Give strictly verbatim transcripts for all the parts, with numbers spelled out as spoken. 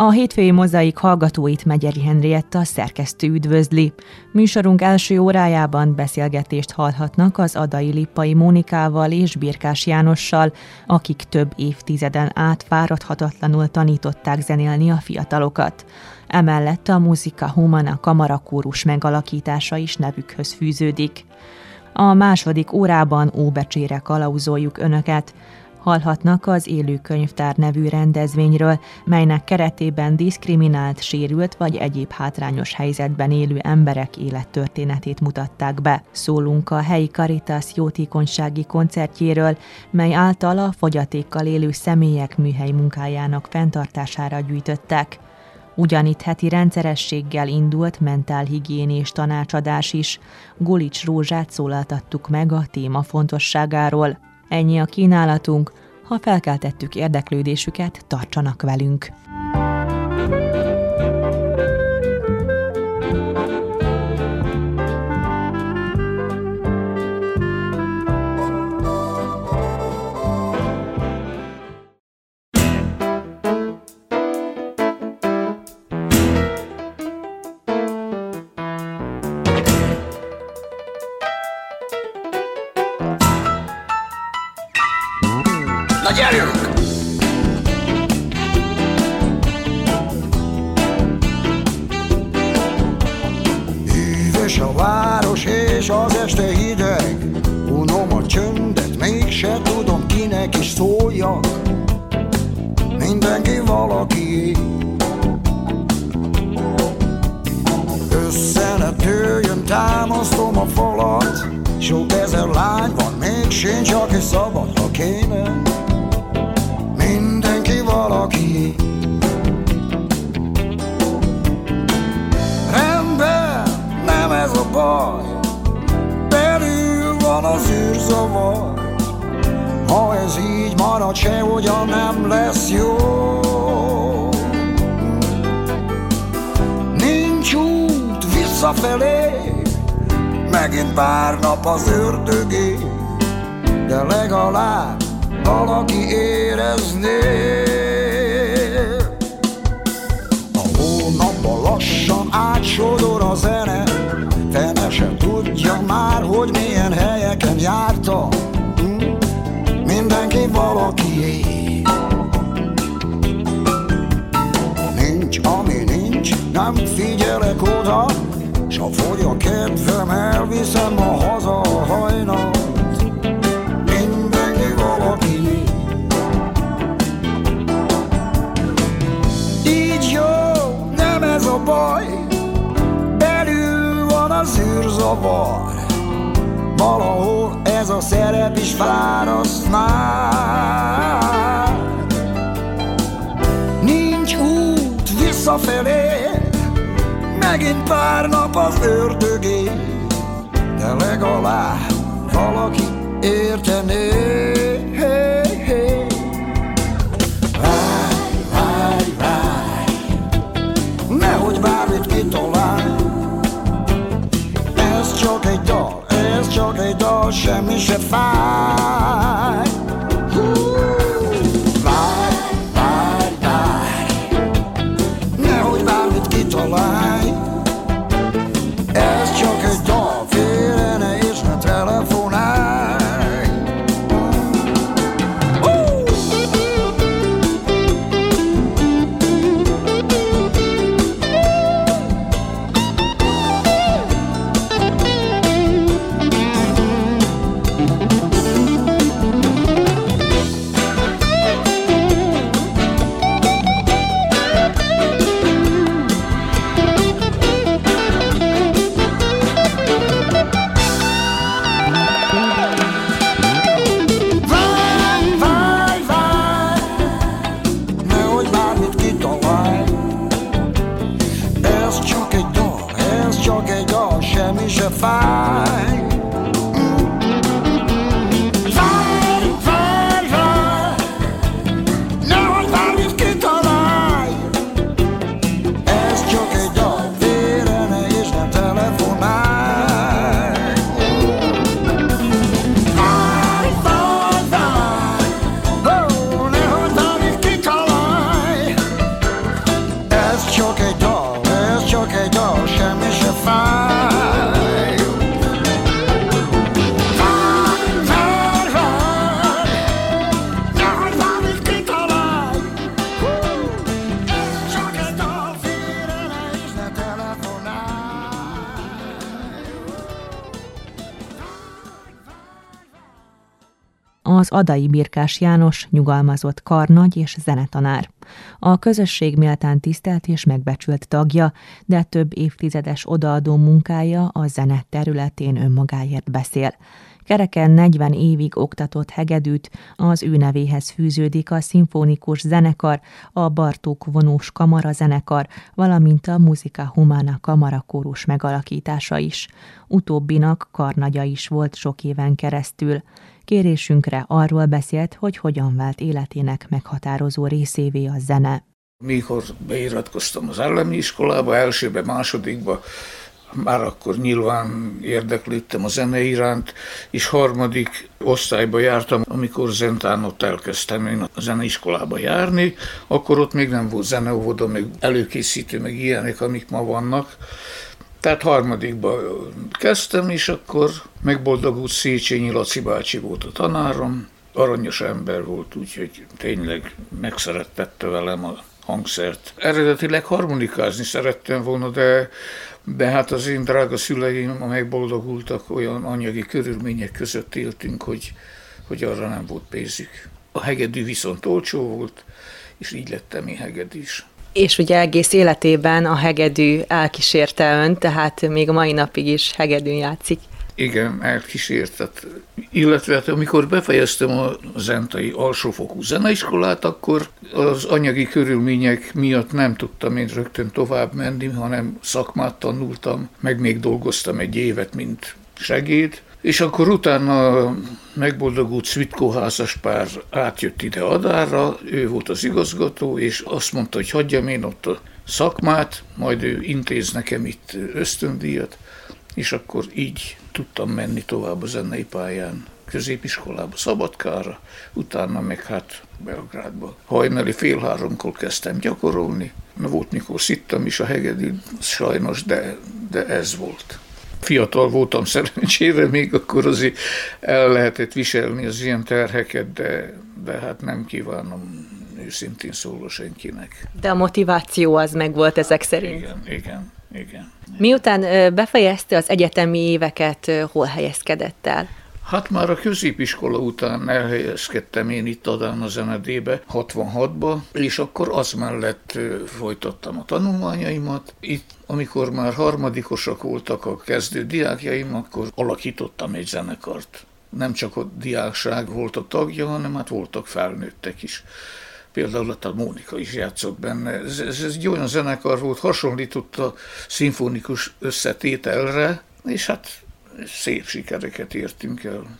A hétfői mozaik hallgatóit Megyeri Henrietta szerkesztő üdvözli. Műsorunk első órájában beszélgetést hallhatnak az adai Lippai Mónikával és Birkás Jánossal, akik több évtizeden át fáradhatatlanul tanították zenélni a fiatalokat. Emellett a Musica Humana kamarakórus megalakítása is nevükhöz fűződik. A második órában Óbecsére kalauzoljuk önöket. Hallhatnak az Élő könyvtár nevű rendezvényről, melynek keretében diszkriminált, sérült vagy egyéb hátrányos helyzetben élő emberek élettörténetét mutatták be. Szólunk a helyi Caritas jótékonysági koncertjéről, mely által a fogyatékkal élő személyek műhely munkájának fenntartására gyűjtöttek. Ugyanitt heti rendszerességgel indult mentálhigiénés tanácsadás is. Gulics Rózsát szólaltattuk meg a téma fontosságáról. Ennyi a kínálatunk, ha felkeltettük érdeklődésüket, tartsanak velünk! Valahol ez a szerep is fáraszt már. Nincs út visszafelé, megint pár nap az ördögé, de legalább valaki értené. Várj, várj, várj, nehogy bármit kitalálj. Ez csak egy dal, ez csak egy dal, semmi se fáj. Várj, várj, várj, nehogy bármit kitalálj. Ez csak egy dal, félre ne és ne telefonálj. az adai Birkás János nyugalmazott karnagy és zenetanár. A közösség méltán tisztelt és megbecsült tagja, de több évtizedes odaadó munkája a zene területén önmagáért beszél. Kereken negyven évig oktatott hegedűt, az ő nevéhez fűződik a szimfonikus zenekar, a Bartók vonós kamarazenekar, valamint a Musica Humana kamarakórus megalakítása is. Utóbbinak karnagya is volt sok éven keresztül. Kérésünkre arról beszélt, hogy hogyan vált életének meghatározó részévé a zene. Mikor beiratkoztam az állami iskolába, elsőbe, másodikba, már akkor nyilván érdeklődtem a zene iránt, és harmadik osztályba jártam, amikor Zentán ott elkezdtem én a zeneiskolába járni, akkor ott még nem volt zeneóvoda, meg előkészítő, meg ilyenek, amik ma vannak. Tehát harmadikba kezdtem, és akkor megboldogult Széchenyi Laci bácsi volt a tanárom, aranyos ember volt, úgyhogy tényleg megszerettette velem a hangszert. Eredetileg harmonikázni szerettem volna, de, de hát az én drága szüleim megboldogultak, olyan anyagi körülmények között éltünk, hogy, hogy arra nem volt pénzük. A hegedű viszont olcsó volt, és így lettem én hegedűs. És ugye egész életében a hegedű elkísérte ön, tehát még a mai napig is hegedűn játszik. Igen, elkísértet. Illetve hát, amikor befejeztem a zentai alsófokú zeneiskolát, akkor az anyagi körülmények miatt nem tudtam én rögtön tovább menni, hanem szakmát tanultam, meg még dolgoztam egy évet, mint segéd. És akkor utána megboldogult Szvitkó házaspár átjött ide Adárra, ő volt az igazgató, és azt mondta, hogy hagyjam én ott a szakmát, majd ő intéz nekem itt ösztöndíjat, és akkor így tudtam menni tovább a zenei pályán, középiskolába, Szabadkára, utána meg hát Belgrádba. Hajnali fél háromkor kezdtem gyakorolni, volt mikor szittem is a hegedűn, sajnos, de, de ez volt. Fiatal voltam szerencsére, még akkor azért el lehetett viselni az ilyen terheket, de, de hát nem kívánom őszintén szólva senkinek. De a motiváció az megvolt ezek szerint. Igen, igen, igen. Miután befejezte az egyetemi éveket, hol helyezkedett el? Hát már a középiskola után elhelyezkedtem én itt Adán a Zenedébe, hatvanhatba, és akkor az mellett folytattam a tanulmányaimat. Itt, amikor már harmadikosak voltak a kezdő diákjaim, akkor alakítottam egy zenekart. Nem csak a diákság volt a tagja, hanem hát voltak felnőttek is. Például a Mónika is játszott benne. Ez, ez, ez egy olyan zenekar volt, hasonlított a szimfonikus összetételre, és hát szép sikereket értünk el.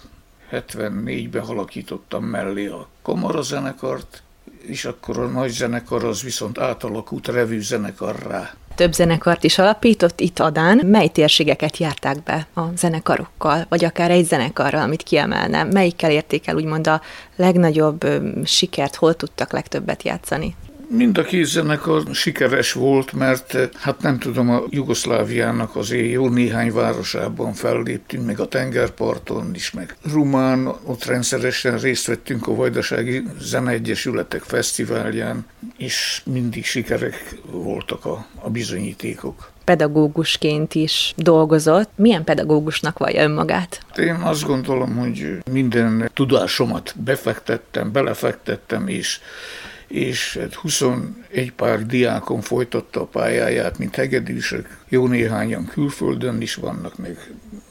hetvennégyben alakítottam mellé a kamarazenekart, és akkor a nagy zenekar az viszont átalakult revű zenekarrá. Több zenekart is alapított itt Adán. Mely térségeket járták be a zenekarokkal, vagy akár egy zenekarral, amit kiemelne? Melyikkel érték el úgymond a legnagyobb sikert, hol tudtak legtöbbet játszani? Mind a két zenekar sikeres volt, mert hát nem tudom, a Jugoszláviának azért jó néhány városában felléptünk, meg a tengerparton is, meg Rumán, ott rendszeresen részt vettünk a Vajdasági Zeneegyesületek Fesztiválján, és mindig sikerek voltak a, a bizonyítékok. Pedagógusként is dolgozott. Milyen pedagógusnak vallja önmagát? Én azt gondolom, hogy minden tudásomat befektettem, belefektettem, és és huszonegy pár diákon folytatta a pályáját, mint hegedűsök. Jó néhányan külföldön is vannak, meg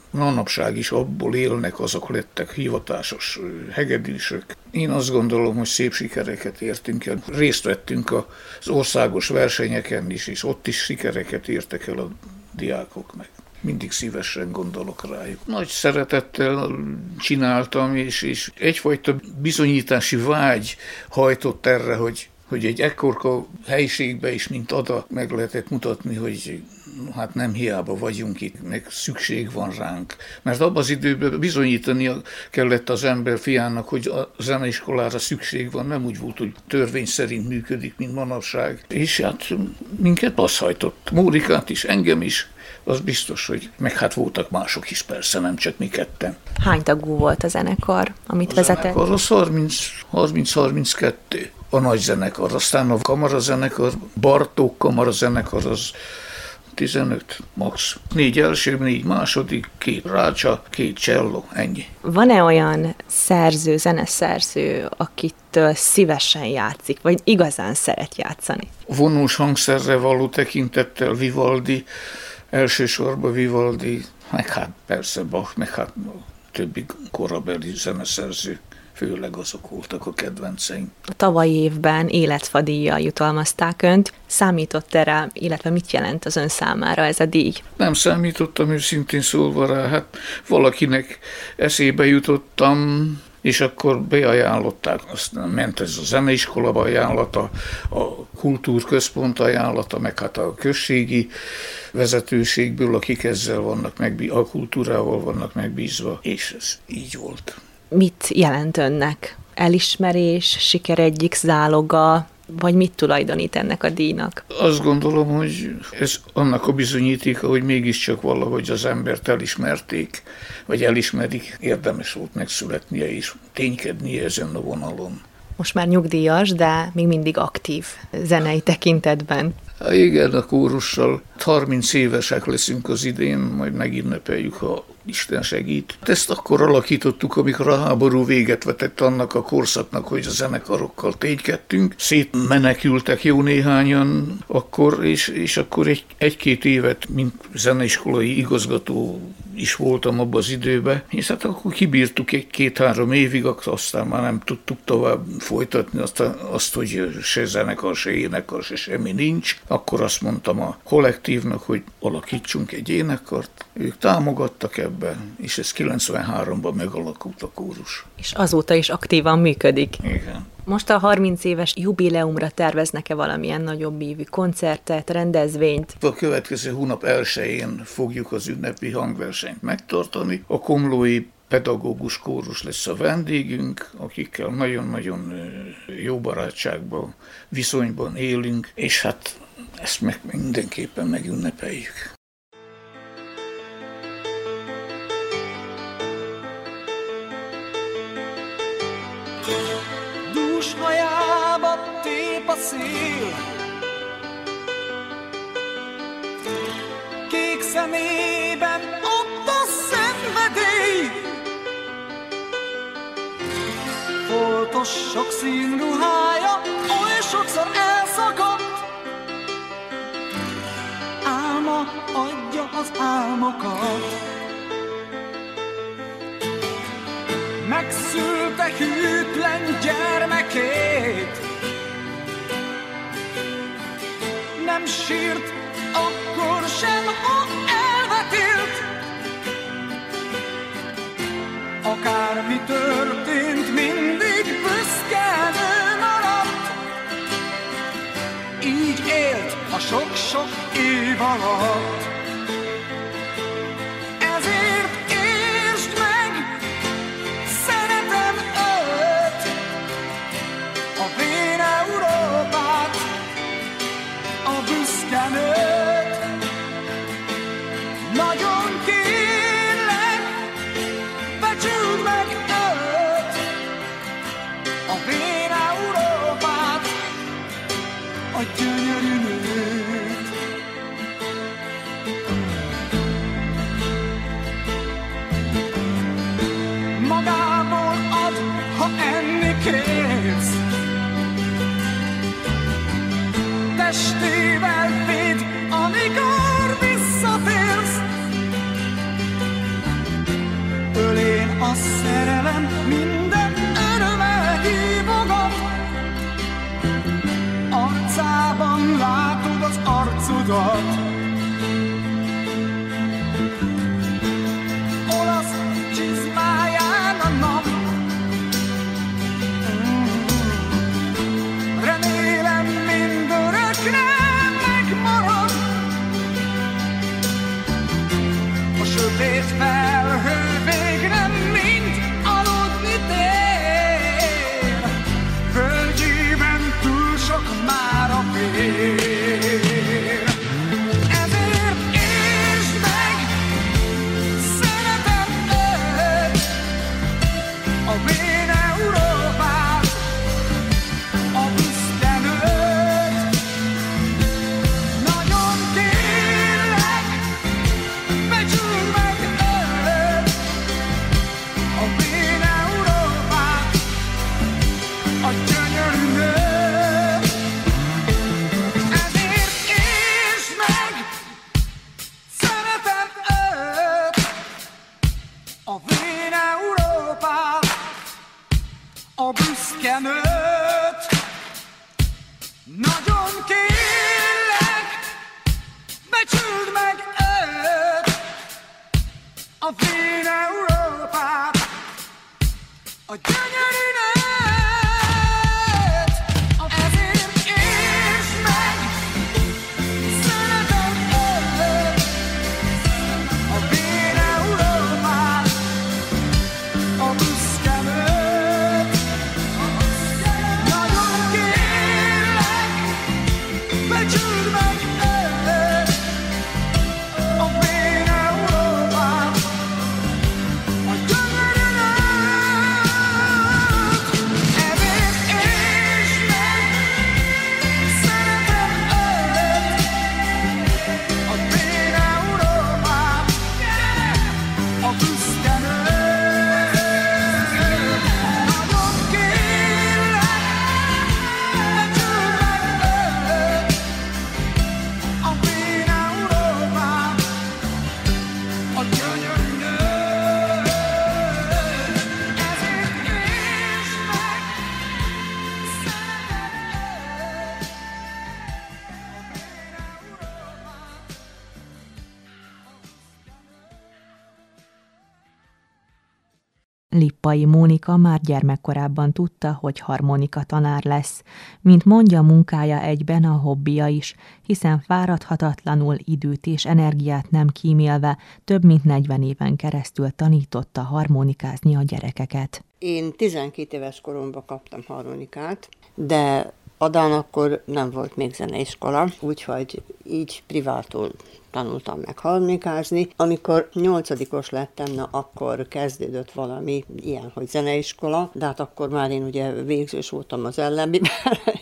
manapság is abból élnek, azok lettek hivatásos hegedűsök. Én azt gondolom, hogy szép sikereket értünk el. Részt vettünk az országos versenyeken is, és ott is sikereket értek el a diákok meg. Mindig szívesen gondolok rájuk. Nagy szeretettel csináltam, és, és egyfajta bizonyítási vágy hajtott erre, hogy, hogy egy ekkorka helyiségbe is, mint Ada, meg lehetett mutatni, hogy hát nem hiába vagyunk itt, meg szükség van ránk. Mert abban az időben bizonyítania kellett az ember fiának, hogy a zeneiskolára szükség van, nem úgy volt, hogy törvény szerint működik, mint manapság. És hát minket az hajtott. Mórikát is, engem is. Az biztos, hogy meg hát voltak mások is, persze, nem csak mi ketten. Hány tagú volt a zenekar, amit a vezetett? Zenekar az harminc harminc harminckettő, a nagy zenekar. Aztán a kamarazenekar, Bartók kamarazenekar, az tizenöt max. Négy első, négy második, két rácsa, két cselló, ennyi. Van-e olyan szerző, zeneszerző, akitől szívesen játszik, vagy igazán szeret játszani? Vonós hangszerre való tekintettel Vivaldi, elsősorban Vivaldi, meg hát persze Bach, meg hát a többi korabeli zeneszerző. Főleg azok voltak a kedvenceim. A tavalyi évben életfa díjjal jutalmazták önt. Számított erre, illetve mit jelent az ön számára ez a díj? Nem számítottam őszintén szólva rá. Hát valakinek eszébe jutottam, és akkor beajánlották. Aztán ment ez a zeneiskola ajánlata, a kultúrközpont ajánlata, meg hát a községi vezetőségből, akik ezzel vannak megbízva, a kultúrával vannak megbízva, és ez így volt. Mit jelent önnek? Elismerés, siker egyik záloga, vagy mit tulajdonít ennek a díjnak? Azt gondolom, hogy ez annak a bizonyítéka, hogy mégiscsak valahogy az embert elismerték, vagy elismerik, érdemes volt megszületnie és ténykednie ezen a vonalon. Most már nyugdíjas, de még mindig aktív zenei tekintetben. Há, igen, a kórussal harminc évesek leszünk az idén, majd megünnepeljük, ha Isten segít. Ezt akkor alakítottuk, amikor a háború véget vetett annak a korszaknak, hogy a zenekarokkal ténykedtünk. Szétmenekültek jó néhányan akkor, és, és akkor egy, egy-két évet, mint zeneiskolai igazgató is voltam abban az időben, és hát akkor kibírtuk egy-két-három évig, aztán már nem tudtuk tovább folytatni azt, azt hogy se zenekar, se énekar, se semmi nincs. Akkor azt mondtam a kollektívnak, hogy alakítsunk egy énekart. Ők támogattak ebben, és ez kilencvenháromban megalakult a kórus. És azóta is aktívan működik. Igen. Most a harminc éves jubileumra terveznek-e valamilyen nagyobb ívű koncertet, rendezvényt? A következő hónap elsején fogjuk az ünnepi hangversenyt megtartani. A komlói pedagógus kórus lesz a vendégünk, akikkel nagyon-nagyon jó barátságban, viszonyban élünk, és hát ezt meg mindenképpen megünnepeljük. Hajába tép a szél, kék szemében ott a szenvedély, foltos sokszín ruhája oly sokszor elszakadt, álma adja az álmokat, megszülte hűtlen gyermekét, nem sírt akkor sem, ha elvetélt. Akármi történt, mindig büszke nő maradt, így élt a sok-sok év alatt. Testével véd, amikor visszatérsz, ölén a szerelem minden örömmel hívogat, arcában látod az arcudat. Olasz csizmáján a nap, remélem nem megmarad, a sötét felhő végre mind aludni tér, földjében túl sok már a fér. Európát, a büszke nőt. Nagyon kérlek, becsüld meg őt, a fén Európát, a gyönyörű nőt. Ezért értsd meg, szeretem őt, a fén Európát, a büszke nőt. Nagyon kérlek, becsüld meg őt, a fén Európát, a gyönyörű nőt. Ezért értsd meg, szeretem őt, a fén Európát, a büszke nőt. Nagyon kérlek, becsüld meg őt, a fén Európát, a gyönyörű nőt. Ezért értsd meg, szeretem őt, a fén Európát. Lippai Mónika már gyermekkorában tudta, hogy harmonika tanár lesz. Mint mondja, munkája egyben a hobbija is, hiszen fáradhatatlanul időt és energiát nem kímélve több mint negyven éven keresztül tanította harmonikázni a gyerekeket. Én tizenkét éves koromban kaptam harmonikát, de Adán akkor nem volt még zeneiskola, úgyhogy így privától tanultam meg harmonikázni. Amikor nyolcadikos lettem, na akkor kezdődött valami ilyen, hogy zeneiskola, de hát akkor már én ugye végzős voltam az ellenben,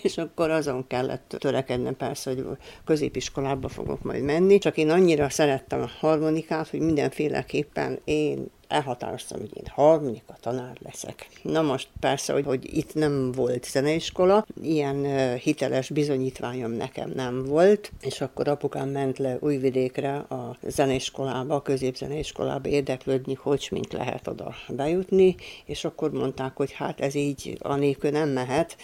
és akkor azon kellett törekednem persze, hogy középiskolába fogok majd menni. Csak én annyira szerettem a harmonikát, hogy mindenféleképpen én elhatároztam, hogy én harmonika tanár leszek. Na most persze, hogy, hogy itt nem volt zeneiskola, ilyen uh, hiteles bizonyítványom nekem nem volt, és akkor apukám ment le Újvidékre a zeneiskolába, a középzeneiskolába érdeklődni, hogy mint lehet oda bejutni, és akkor mondták, hogy hát ez így anélkül nem mehet,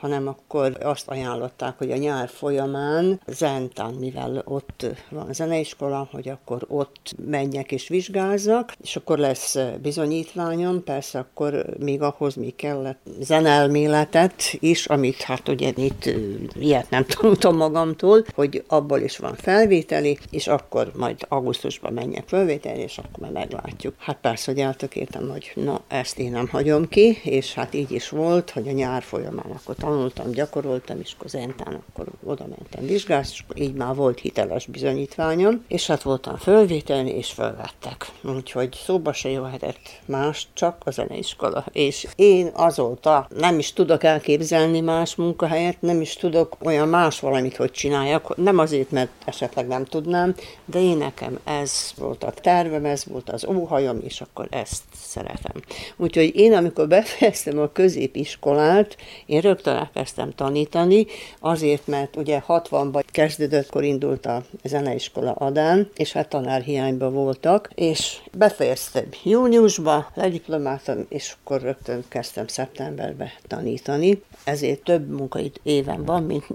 hanem akkor azt ajánlották, hogy a nyár folyamán Zentán, mivel ott van zeneiskola, hogy akkor ott menjek és vizsgázzak, és akkor lesz bizonyítványom, persze akkor még ahhoz még kellett zenelméletet is, amit hát ugye itt ilyet nem tanultam magamtól, hogy abból is van felvételi, és akkor majd augusztusban menjek felvételi, és akkor már meglátjuk. Hát persze, hogy eltökéltem, hogy na, ezt én nem hagyom ki, és hát így is volt, hogy a nyár folyamán akkor tanultam, gyakoroltam, és akkor Zentán akkor oda mentem vizsgázni, és így már volt hiteles bizonyítványom, és hát voltam fölvételen, és fölvettek. Úgyhogy szóba se jöhetett más, csak a zeneiskola. És én azóta nem is tudok elképzelni más munkahelyet, nem is tudok olyan más valamit, hogy csináljak. Nem azért, mert esetleg nem tudnám, de én nekem ez volt a tervem, ez volt az óhajom, és akkor ezt szeretem. Úgyhogy én, amikor befejeztem a középiskolát, én rögtön elkezdtem tanítani, azért, mert ugye hatvanban kezdődött, akkor indult a zeneiskola Adán, és hát tanárhiányban voltak, és befejeztem júniusban, lediplomáltam, és akkor rögtön kezdtem szeptemberben tanítani. Ezért több munkaid éven van, mint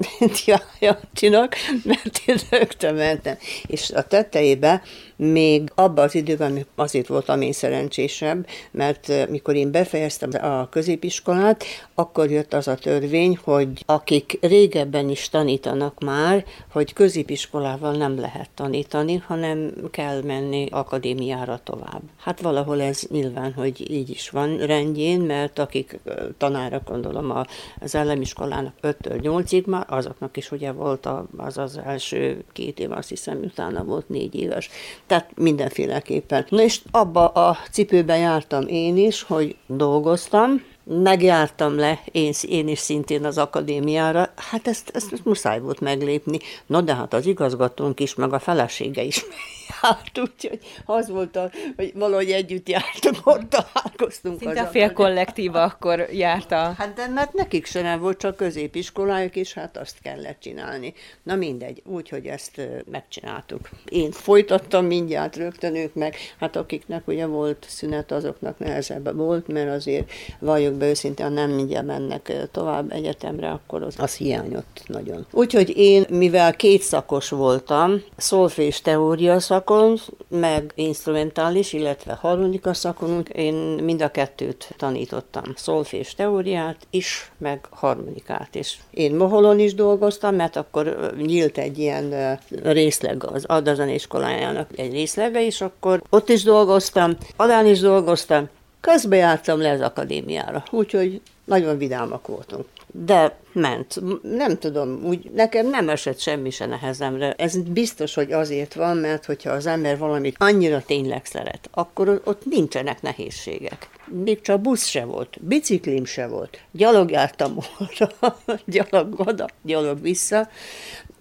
Jajacsinak, mert én rögtön mentem. És a tetejébe még abban az időben azért voltam én szerencsésebb, mert mikor én befejeztem a középiskolát, akkor jött az a törvény, hogy akik régebben is tanítanak már, hogy középiskolával nem lehet tanítani, hanem kell menni akadémiára tovább. Hát valahol ez nyilván, hogy így is van rendjén, mert akik tanára, gondolom, az államiskolának öttől nyolcig már, azoknak is ugye volt az az első két év, azt hiszem, utána volt négy éves. Tehát mindenféleképpen. Na és abba a cipőben jártam én is, hogy dolgoztam, Megjártam le, én, én is szintén az akadémiára, hát ezt, ezt, ezt muszáj volt meglépni. No, de hát az igazgatónk is, meg a felesége is megjárt, úgyhogy az volt, a, hogy valahogy együtt jártunk, ott találkoztunk. Szinte a fél kollektíva akkor járta. Hát de mert nekik se nem volt, csak középiskolájuk, és hát azt kellett csinálni. Na mindegy, úgyhogy ezt megcsináltuk. Én folytattam mindjárt, rögtön ők meg, hát akiknek ugye volt szünet, azoknak nehezebb volt, mert azért valljuk be őszintén, ha nem mindjárt mennek tovább egyetemre, akkor az, az hiányott nagyon. Úgyhogy én, mivel két szakos voltam, szolfés teória szakon, meg instrumentális, illetve harmonika szakon, én mind a kettőt tanítottam. Szolfés teóriát is, meg harmonikát is. Én Moholon is dolgoztam, mert akkor nyílt egy ilyen részleg az Adazaniskolájának egy részlege, és akkor ott is dolgoztam, Adán is dolgoztam, közben jártam le az akadémiára, úgyhogy nagyon vidámak voltunk. De ment. Nem tudom, úgy nekem nem esett semmi se nehezemre. Ez biztos, hogy azért van, mert hogyha az ember valamit annyira tényleg szeret, akkor ott nincsenek nehézségek. Még csak busz se volt, biciklim se volt. Gyalog jártam oda, gyalog oda, gyalog vissza.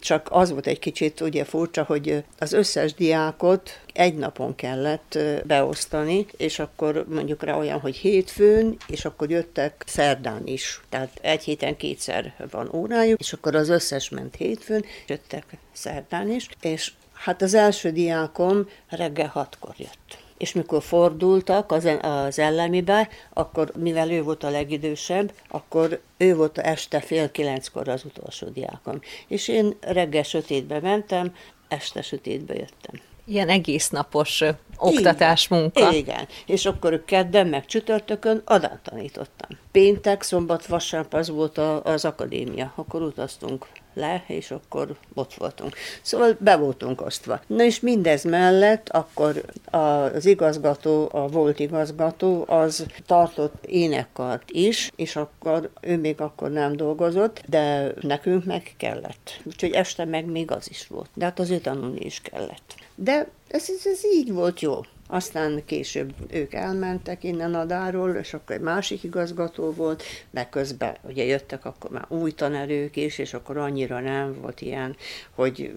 Csak az volt egy kicsit ugye furcsa, hogy az összes diákot egy napon kellett beosztani, és akkor mondjuk rá olyan, hogy hétfőn, és akkor jöttek szerdán is. Tehát egy héten kétszer van órájuk, és akkor az összes ment hétfőn, jöttek szerdán is, és hát az első diákom reggel hatkor jött. És mikor fordultak az, az ellemibe, akkor mivel ő volt a legidősebb, akkor ő volt este fél kilenckor az utolsó diákom. És én reggel sötétbe mentem, este sötétbe jöttem. Ilyen egésznapos oktatásmunka. Igen, és akkor kedden meg csütörtökön Adán tanítottam. Péntek, szombat, vasárnap az volt a, az akadémia, akkor utaztunk le, és akkor ott voltunk. Szóval be voltunk osztva. Na és mindez mellett akkor az igazgató, a volt igazgató, az tartott énekkart is, és akkor ő még akkor nem dolgozott, de nekünk meg kellett. Úgyhogy este meg még az is volt. De hát azért tanulni is kellett. De ez, ez, ez így volt jó. Aztán később ők elmentek innen Adáról, és akkor egy másik igazgató volt, de közben ugye jöttek akkor már új tanerők is, és akkor annyira nem volt ilyen, hogy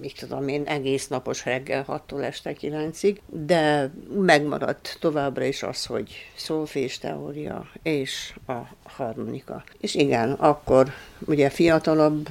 mit tudom én, egész napos reggel hattól este kilencig, de megmaradt továbbra is az, hogy szolfés teória és a harmonika. És igen, akkor ugye fiatalabb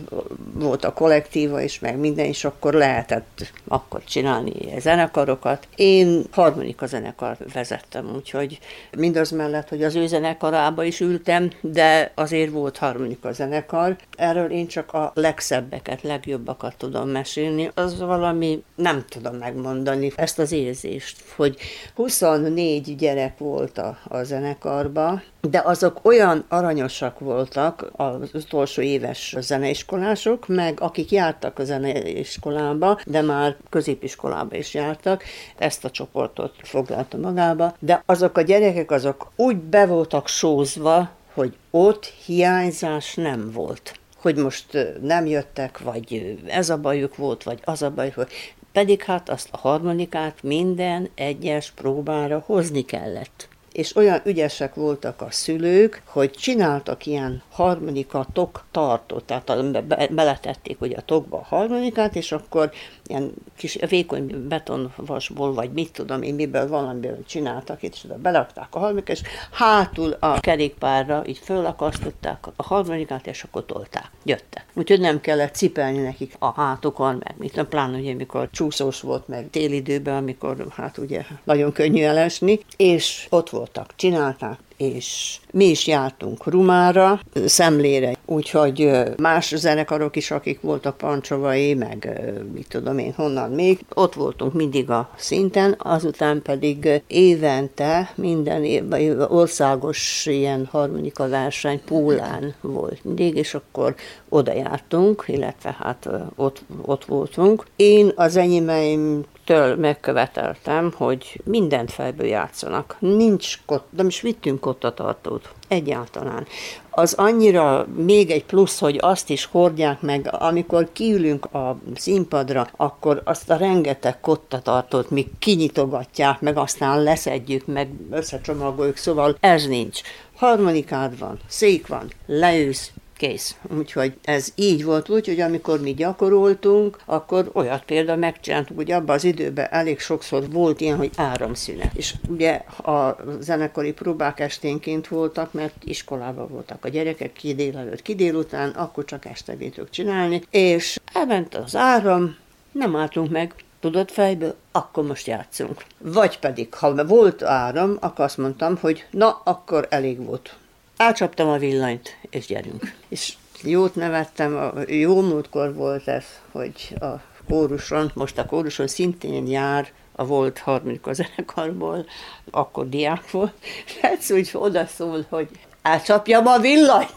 volt a kollektíva, és meg minden, és akkor lehetett akkor csinálni zenekarokat. Én harmonika zenekar vezettem, úgyhogy mindaz mellett, hogy az ő zenekarába is ültem, de azért volt harmonika zenekar. Erről én csak a legszebbeket, legjobbakat tudom mesélni. Az valami, nem tudom megmondani ezt az érzést, hogy huszonnégy gyerek volt a, a zenekarba, de azok olyan aranyosak voltak az utolsó éves zeneiskolások, meg akik jártak a zeneiskolába, de már középiskolába is jártak, ezt a csoportot foglalta magába, de azok a gyerekek azok úgy be voltak sózva, hogy ott hiányzás nem volt. Hogy most nem jöttek, vagy ez a bajuk volt, vagy az a baj, hogy... Pedig hát azt a harmonikát minden egyes próbára hozni kellett. És olyan ügyesek voltak a szülők, hogy csináltak ilyen harmonikatok tartót, tehát be- beletették ugye a tokba a harmonikát, és akkor ilyen kis vékony betonvasból, vagy mit tudom én, miből valamiből csináltak, és oda belakták a harmonikát, és hátul a kerékpárra így fölakasztották a harmonikát, és akkor tolták, jöttek. Úgyhogy nem kellett cipelni nekik a hátukon, meg mit tudom, pláne ugye, mikor csúszós volt, meg télidőben, amikor hát ugye nagyon könnyű elesni, és ott volt csinálták, és mi is jártunk Rumára, szemlére, úgyhogy más zenekarok is, akik voltak pancsovai, meg mit tudom én, honnan még, ott voltunk mindig a szinten, azután pedig évente, minden évben országos ilyen harmonika verseny Pólán volt mindig, és akkor oda jártunk, illetve hát ott, ott voltunk. Én az enyémeim től megköveteltem, hogy mindent fejből játszanak. Nincs kotta, nem is vittünk kottatartót. Egyáltalán. Az annyira még egy plusz, hogy azt is hordják meg, amikor kiülünk a színpadra, akkor azt a rengeteg kottatartót még kinyitogatják, meg aztán leszedjük, meg összecsomagoljuk, szóval ez nincs. harmonikád van, szék van, leülsz, kész. Úgyhogy ez így volt, úgyhogy amikor mi gyakoroltunk, akkor olyat például megcsináltuk, hogy abban az időben elég sokszor volt ilyen, hogy áramszünet. És ugye a zenekari próbák esténként voltak, mert iskolában voltak a gyerekek, ki délelőtt, ki délután, akkor csak este vétök csinálni, és elment az áram, nem álltunk meg, tudod fejből, akkor most játszunk. Vagy pedig, ha volt áram, akkor azt mondtam, hogy na, akkor elég volt. Elcsaptam a villanyt, és gyerünk. És jót nevettem, jó múltkor volt ez, hogy a kóruson, most a kóruson szintén jár a volt harmadik a zenekarból, akkor diák volt, és ez úgy odaszól, hogy elcsapjam a villanyt!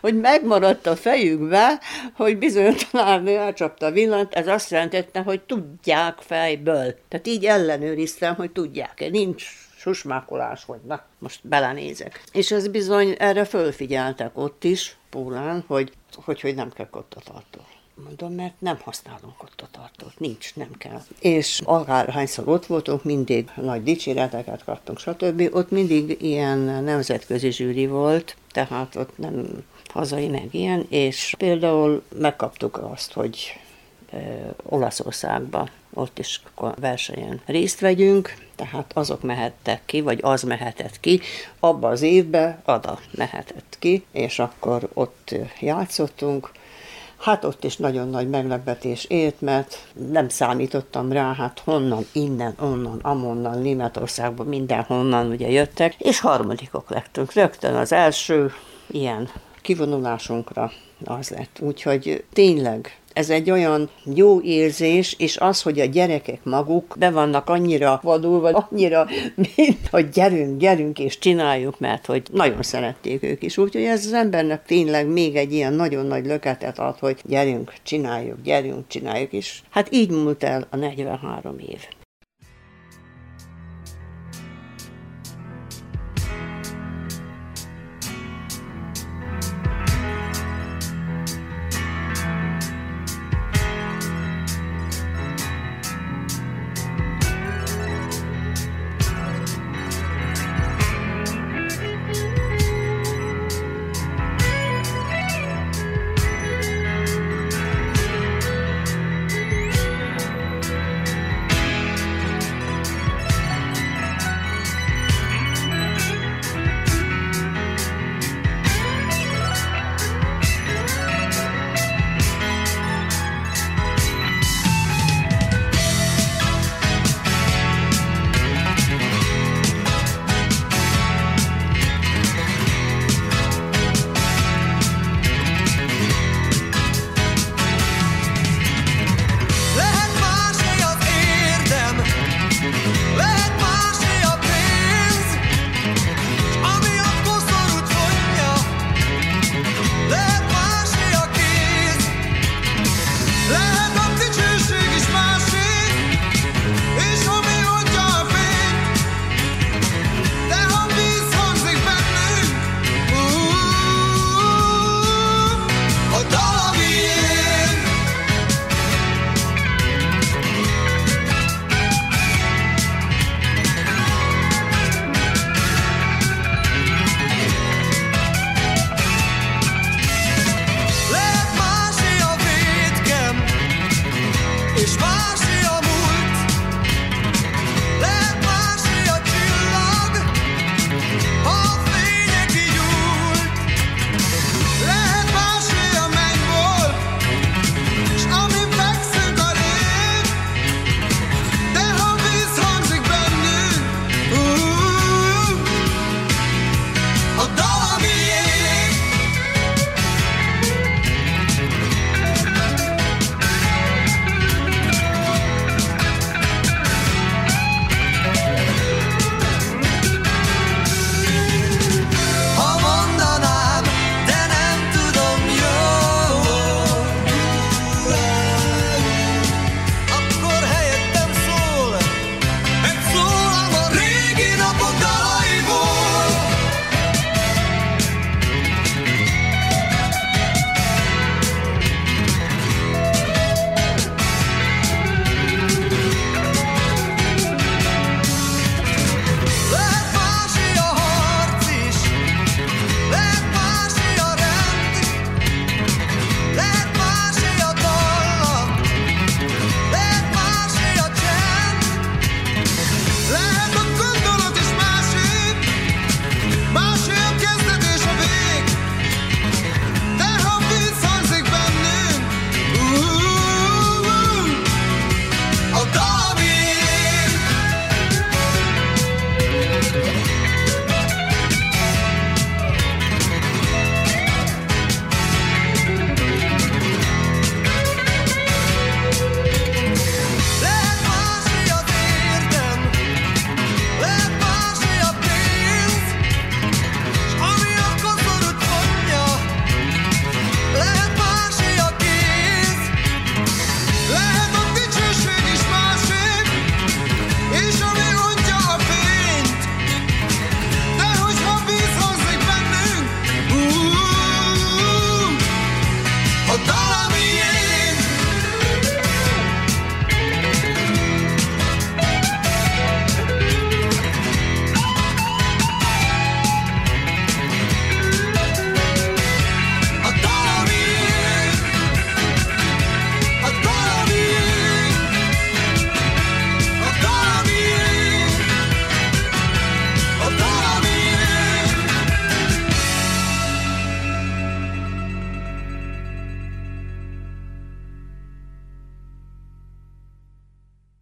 Hogy megmaradt a fejükbe, hogy bizony tanárnő elcsapta a villant, ez azt jelentette, hogy tudják fejből. Tehát így ellenőriztem, hogy tudják-e, nincs susmákolás, hogy na, most belenézek. És ez bizony, erre fölfigyeltek ott is, Pólán, hogy, hogy, hogy nem kell kottatartó. Mondom, mert nem használunk kottatartót, nincs, nem kell. És akárhányszor ott voltunk, mindig nagy dicséreteket kaptunk, stb. Ott mindig ilyen nemzetközi zsűri volt, tehát ott nem hazai, meg ilyen, és például megkaptuk azt, hogy Olaszországba, ott is versenyen részt vegyünk, tehát azok mehettek ki, vagy az mehetett ki, abba az évben Ada mehetett ki, és akkor ott játszottunk. Hát ott is nagyon nagy meglepetés ért, mert nem számítottam rá, hát honnan, innen, onnan, amonnan, Németországban, mindenhonnan ugye jöttek, és harmadikok lettünk. Rögtön az első ilyen kivonulásunkra az lett. Úgyhogy tényleg ez egy olyan jó érzés, és az, hogy a gyerekek maguk be vannak annyira vadulva, annyira, mint, hogy gyerünk, gyerünk és csináljuk, mert hogy nagyon szerették ők is. Úgyhogy ez az embernek tényleg még egy ilyen nagyon nagy löketet ad, hogy gyerünk, csináljuk, gyerünk, csináljuk is. Hát így múlt el a negyvenhárom év.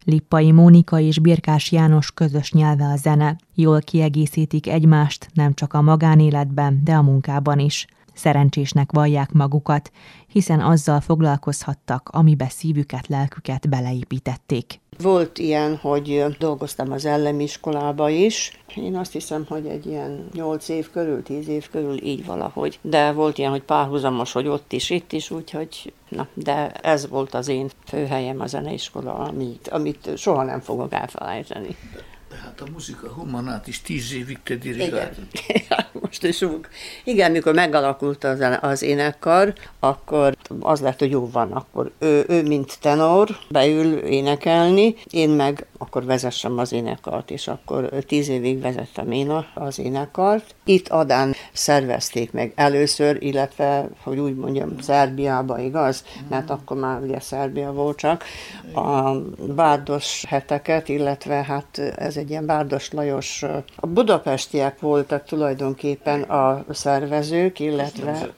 Lippai Mónika és Birkás János közös nyelve a zene. Jól kiegészítik egymást, nem csak a magánéletben, de a munkában is. Szerencsésnek vallják magukat, hiszen azzal foglalkozhattak, amibe szívüket, lelküket beleépítették. Volt ilyen, hogy dolgoztam az állami iskolába is. Én azt hiszem, hogy egy ilyen nyolc év körül, tíz év körül, így valahogy. De volt ilyen, hogy párhuzamos, hogy ott is, itt is, úgyhogy na, de ez volt az én főhelyem, a zeneiskola, amit, amit soha nem fogok elfelejteni. Tehát a Musica Humanát is tíz évig te dirigáltad. Igen, most is úgy. Igen, mikor megalakult az, az énekkar, akkor az lett, hogy jó van, akkor ő, ő mint tenor beül énekelni, én meg akkor vezessem az énekkart, és akkor tíz évig vezettem én az énekkart. Itt Adán szervezték meg először, illetve, hogy úgy mondjam, Szerbiába, igaz? Mert akkor már ugye Szerbia volt csak. A bárdos heteket, illetve hát ez egy ilyen Bárdos Lajos, a budapestiek voltak tulajdonképpen a szervezők, illetve...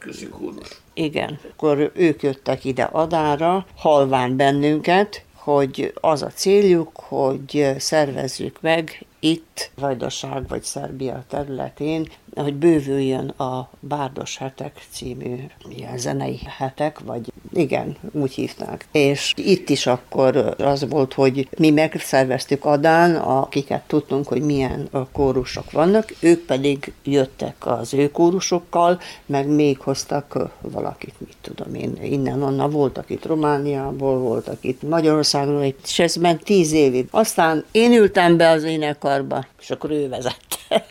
Igen. Akkor ők jöttek ide Adánra, halván bennünket, hogy az a céljuk, hogy szervezzük meg itt, Vajdaság vagy Szerbia területén, hogy bővüljön a Bárdos Hetek című ilyen zenei hetek, vagy igen, úgy hívták. És itt is akkor az volt, hogy mi megszerveztük Adán, akiket tudtunk, hogy milyen kórusok vannak, ők pedig jöttek az ő kórusokkal, meg még hoztak valakit, mit tudom én, innen-onnan, voltak itt Romániából, voltak itt Magyarországról, és ez ment tíz évig. Aztán én ültem be az énekarba, és akkor ő vezette.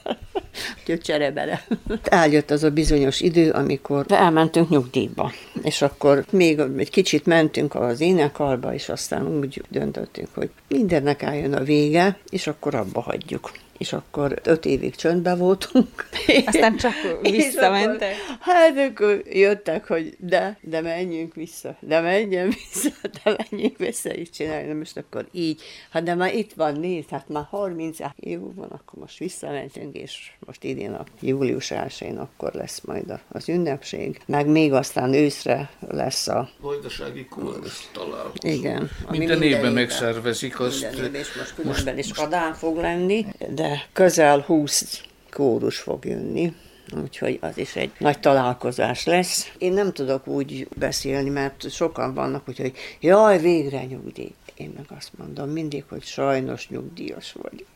Úgyhogy cserebele. Eljött az a bizonyos idő, amikor elmentünk nyugdíjba, és akkor még egy kicsit mentünk az énekarba, és aztán úgy döntöttünk, hogy mindennek eljön a vége, és akkor abba hagyjuk. És akkor öt évig csöndben voltunk. Aztán csak visszamentek. Hát akkor jöttek, hogy de, de menjünk vissza, de menjen vissza, de menjünk vissza, így csináljuk. Most akkor így, hát de már itt van, nézd, hát már harminc, jó van, akkor most visszamentünk, és most idén a július elsőjén akkor lesz majd az ünnepség, meg még aztán őszre lesz a... Vajdasági kórus találkozó. Igen. Minden évben megszervezik azt. Minden évben, és most különben is Adán fog lenni, de közel húsz kórus fog jönni, úgyhogy az is egy nagy találkozás lesz. Én nem tudok úgy beszélni, mert sokan vannak, úgyhogy jaj, végre nyugdíj. Én meg azt mondom mindig, hogy sajnos nyugdíjas vagyok.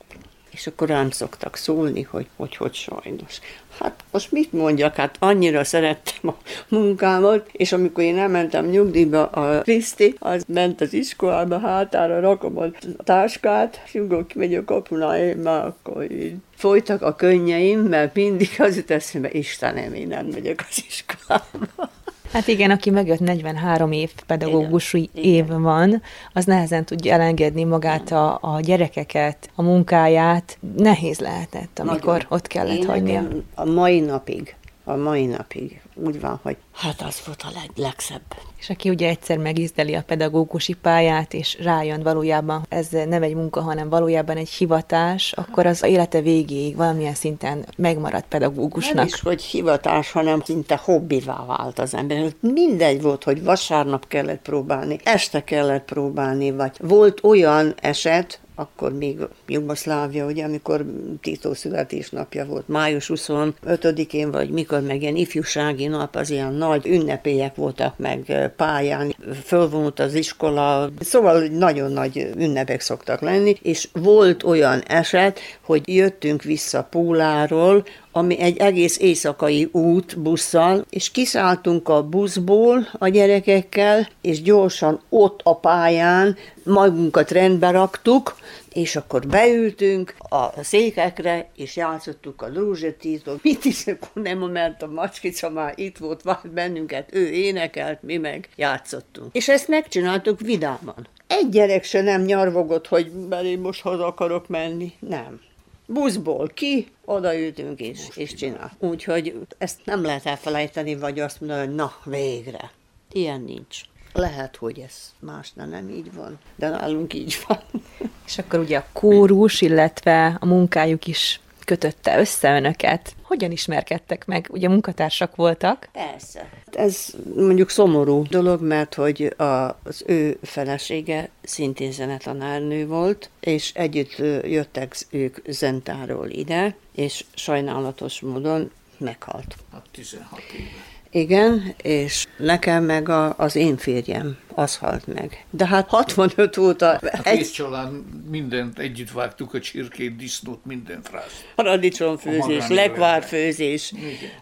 És akkor rám szoktak szólni, hogy hogy, hogy sajnos. Hát most mit mondjak, hát annyira szerettem a munkámat, és amikor én elmentem nyugdíjba, a Kriszti, az ment az iskolába, hátára rakom a táskát, és jogok kimegy a kapunál, már akkor így folytak a könnyeim, mert mindig az jut eszembe, Istenem, én nem megyek az iskolába. Hát igen, aki megjött negyvenhárom év pedagógusi év van, az nehezen tudja elengedni magát, a, a gyerekeket, a munkáját. Nehéz lehetett, amikor Magyar. ott kellett Én hagynia. Nekem a mai napig, a mai napig úgy van, hogy hát az volt a leg, legszebb. És aki ugye egyszer megízdeli a pedagógusi pályát, és rájön valójában, ez nem egy munka, hanem valójában egy hivatás, akkor az élete végéig valamilyen szinten megmaradt pedagógusnak. Nem is, hogy hivatás, hanem szinte hobbivá vált az ember. Mindegy volt, hogy vasárnap kellett próbálni, este kellett próbálni, vagy volt olyan eset, akkor még Jugoszlávia, ugye, amikor Tito születésnapja volt, május huszonötödikén, vagy mikor, meg ilyen ifjúsági nap, az ilyen nagy ünnepélyek voltak, meg pályán fölvonult az iskola, szóval nagyon nagy ünnepek szoktak lenni, és volt olyan eset, hogy jöttünk vissza Póláról, ami egy egész éjszakai út busszal, és kiszálltunk a buszból a gyerekekkel, és gyorsan ott a pályán magunkat rendbe raktuk, és akkor beültünk a székekre, és játszottuk a Rózsatítot. Mit is, akkor nem, mert a macskica már itt volt, várt bennünket, ő énekelt, mi meg játszottunk. És ezt megcsináltuk vidáman. Egy gyerek se nem nyarvogott, hogy belé most haza akarok menni. Nem. Buszból ki, odaültünk és, és csinál. Úgyhogy ezt nem lehet elfelejteni, vagy azt mondani, hogy na, végre. Ilyen nincs. Lehet, hogy ez másnál nem így van, de nálunk így van. És akkor ugye a kórus, illetve a munkájuk is kötötte össze önöket? Hogyan ismerkedtek meg? Ugye munkatársak voltak? Persze. Ez mondjuk szomorú dolog, mert hogy az ő felesége szintén zenetanárnő volt, és együtt jöttek ők Zentáról ide, és sajnálatos módon meghalt. Hát tizenhat éve. Igen, és nekem meg a, az én férjem, az halt meg. De hát hatvanöt óta... A kész család mindent együtt vágtuk, a csirkét, disznót, mindent rász. Paradicsomfőzés, lekvárfőzés,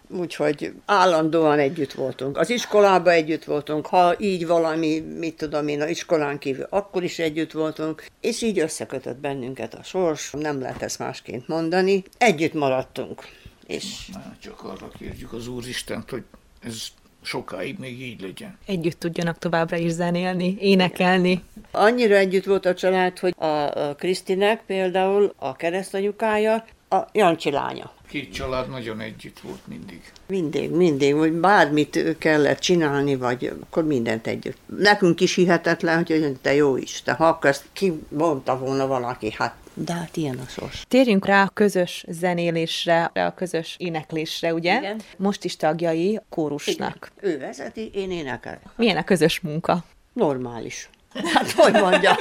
úgyhogy állandóan együtt voltunk. Az iskolában együtt voltunk, ha így valami, mit tudom én, a iskolán kívül, akkor is együtt voltunk, és így összekötött bennünket a sors, nem lehet ezt másként mondani. Együtt maradtunk. És... Na, csak arra kérjük az Úristent, hogy ez sokáig még így legyen. Együtt tudjanak továbbra is zenélni, énekelni. Annyira együtt volt a család, hogy a Krisztinek például a keresztanyukája, a Jancsi lánya. Két család nagyon együtt volt mindig. Mindig, mindig, hogy bármit kellett csinálni, vagy akkor mindent együtt. Nekünk is hihetetlen, hogy te jó Isten, ha akkor ezt kibonta volna valaki, hát. De hát ilyen a sors. Térjünk rá a közös zenélésre, a közös éneklésre, ugye? Igen. Most is tagjai a kórusnak. Igen. Ő vezeti, én énekel. Milyen a közös munka? Normális. Hát hogy mondja?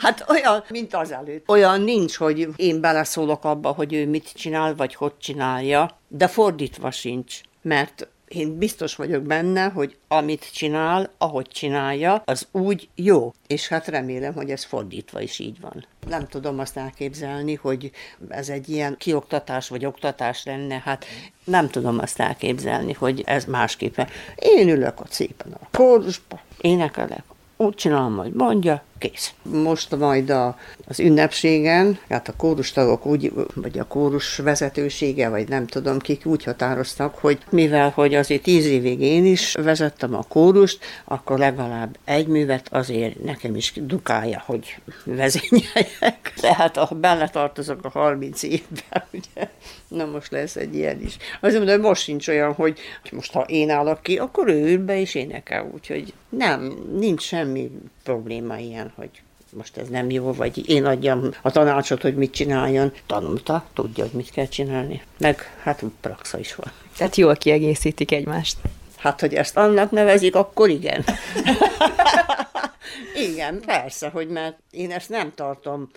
Hát olyan, mint azelőtt. Olyan nincs, hogy én beleszólok abba, hogy ő mit csinál, vagy hogy csinálja, de fordítva sincs, mert én biztos vagyok benne, hogy amit csinál, ahogy csinálja, az úgy jó. És hát remélem, hogy ez fordítva is így van. Nem tudom azt elképzelni, hogy ez egy ilyen kioktatás vagy oktatás lenne, hát nem tudom azt elképzelni, hogy ez másképpen. Én ülök ott szépen a kórusba, énekelek, úgy csinálom, hogy mondja, kész. Most majd a, az ünnepségen, hát a kórustagok úgy, vagy a kórus vezetősége, vagy nem tudom kik, úgy határoztak, hogy mivel, hogy azért tíz évig én is vezettem a kórust, akkor legalább egy művet azért nekem is dukálja, hogy vezényeljek. Tehát a, benne tartozok a harminc évben, ugye? Na most lesz egy ilyen is. Azt mondom, hogy most sincs olyan, hogy most ha én állok ki, akkor ő ül be és énekel, úgyhogy nem, nincs semmi probléma ilyen, hogy most ez nem jó, vagy én adjam a tanácsot, hogy mit csináljon. Tanulta, tudja, hogy mit kell csinálni. Meg hát praxa is van. Tehát jól kiegészítik egymást. Hát, hogy ezt annak nevezik, akkor igen. Igen, persze, hogy mert én ezt nem tartom.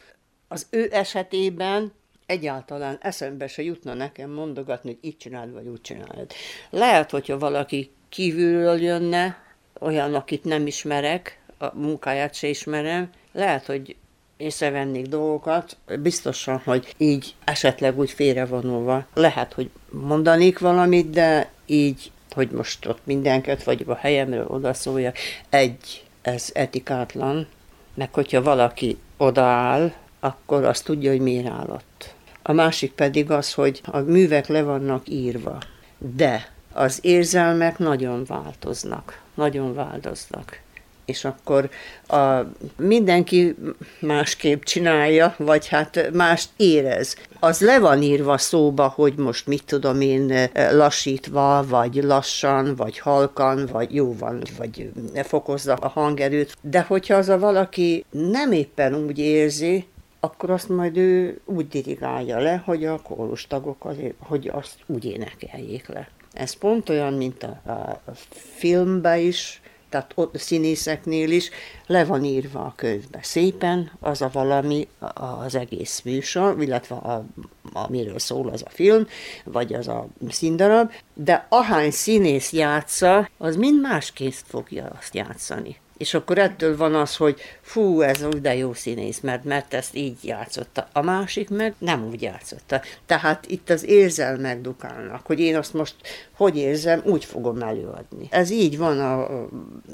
Az ő esetében egyáltalán eszembe se jutna nekem mondogatni, hogy így csináld, vagy úgy csináld. Lehet, hogyha valaki kívülről jönne, olyan, akit nem ismerek, a munkáját se ismerem, lehet, hogy észrevennék dolgokat, biztosan, hogy így esetleg úgy félrevonulva. Lehet, hogy mondanék valamit, de így, hogy most ott mindenket, vagy a helyemről odaszóljak, egy, ez etikátlan, meg hogyha valaki odaáll, akkor azt tudja, hogy miért áll ott. A másik pedig az, hogy a művek le vannak írva, de az érzelmek nagyon változnak, nagyon változnak. És akkor a, mindenki másképp csinálja, vagy hát mást érez. Az le van írva szóba, hogy most mit tudom én, lassítva, vagy lassan, vagy halkan, vagy jó van, vagy fokozza a hangerőt. De hogyha az a valaki nem éppen úgy érzi, akkor azt majd ő úgy dirigálja le, hogy a kórustagok azért, hogy azt úgy énekeljék le. Ez pont olyan, mint a, a filmben is, tehát ott színészeknél is le van írva a könyvbe szépen, az a valami, az egész műsor, illetve a, amiről szól az a film, vagy az a színdarab, de ahány színész játsza, az mind másként fogja azt játszani. És akkor ettől van az, hogy fú, ez úgy de jó színész, mert, mert ezt így játszotta. A másik meg nem úgy játszotta. Tehát itt az érzelmek dukálnak, hogy én azt most hogy érzem, úgy fogom előadni. Ez így van a, a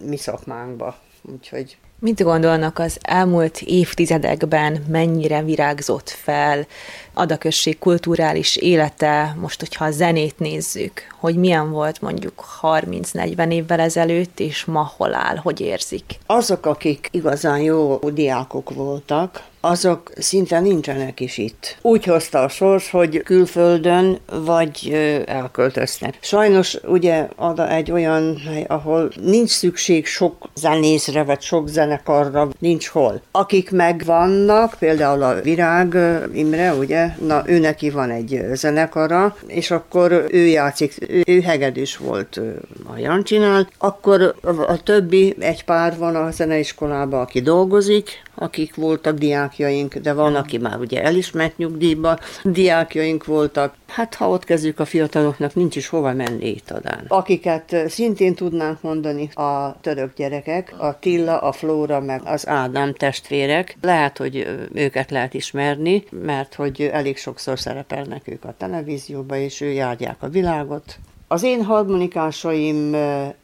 mi szakmánkban. Úgyhogy... Mit gondolnak, az elmúlt évtizedekben mennyire virágzott fel Ada község kulturális élete, most, hogyha a zenét nézzük, hogy milyen volt mondjuk harminc-negyven évvel ezelőtt, és ma hol áll, hogy érzik? Azok, akik igazán jó diákok voltak, azok szinte nincsenek is itt. Úgy hozta a sors, hogy külföldön vagy elköltöznek. Sajnos ugye oda egy olyan hely, ahol nincs szükség sok zenészre, vagy sok zenekarra, nincs hol. Akik megvannak, például a Virág Imre, ugye, na ő neki van egy zenekara, és akkor ő játszik, ő, ő hegedűs volt a Jancsinál, akkor a többi, egy pár van a zeneiskolában, aki dolgozik, akik voltak diákjaink, de van, aki már ugye elismert nyugdíjba, diákjaink voltak. Hát ha ott kezdjük, a fiataloknak nincs is hova menni itt adán. Akiket szintén tudnánk mondani, a török gyerekek, a Tilla, a Flóra, meg az Ádám testvérek. Lehet, hogy őket lehet ismerni, mert hogy elég sokszor szerepelnek ők a televízióban, és ő járják a világot. Az én harmonikásaim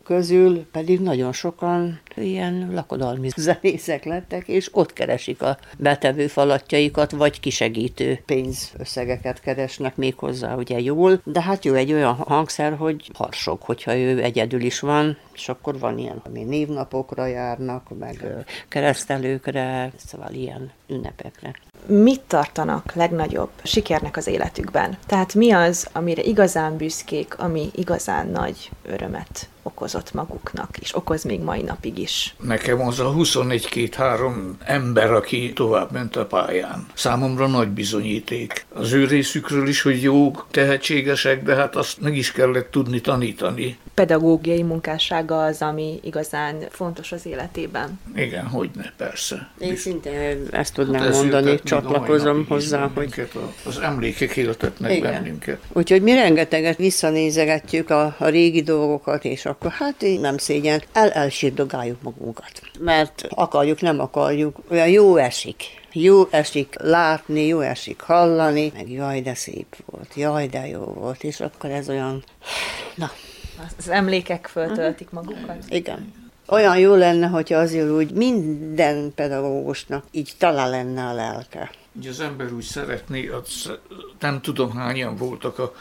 közül pedig nagyon sokan ilyen lakodalmi zenészek lettek, és ott keresik a betevő falatjaikat, vagy kisegítő pénzösszegeket keresnek még hozzá, ugye jól. De hát jó egy olyan hangszer, hogy harsog, hogyha ő egyedül is van, és akkor van ilyen, ami névnapokra járnak, meg keresztelőkre, szóval ilyen ünnepekre. Mit tartanak legnagyobb sikernek az életükben? Tehát mi az, amire igazán büszkék, ami igazán nagy örömet okozott maguknak, és okoz még mai napig is? Nekem az a huszonnégy-kettő-három ember, aki tovább ment a pályán. Számomra nagy bizonyíték. Az ő részükről is, hogy jók, tehetségesek, de hát azt meg is kellett tudni tanítani. Pedagógiai munkássága az, ami igazán fontos az életében. Igen, hogyne, persze. Én szintén ezt tudnám hát mondani, csatlakozom hozzá, hogy... Az emlékek éltetnek bennünket. Úgyhogy mi rengeteget visszanézegetjük a, a régi dolgokat, és a akkor hát én nem szégyen, el-elsírdogáljuk magunkat. Mert akarjuk, nem akarjuk, olyan jó esik. Jó esik látni, jó esik hallani, meg jaj, de szép volt, jaj, de jó volt, és akkor ez olyan, na. Az emlékek föltöltik magukat. Igen. Olyan jó lenne, hogyha azért úgy minden pedagógusnak így tala lenne a lelke. Ugye az ember úgy szeretné, az, nem tudom hányan voltak a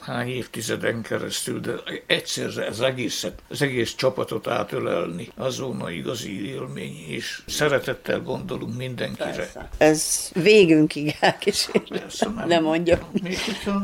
hány évtizeden keresztül, de egyszerre az, egészet, az egész csapatot átölelni, azóna igazi élmény, és szeretettel gondolunk mindenkire. Persze. Ez végünkig elkísérlet, persze, nem, nem mondjam. Még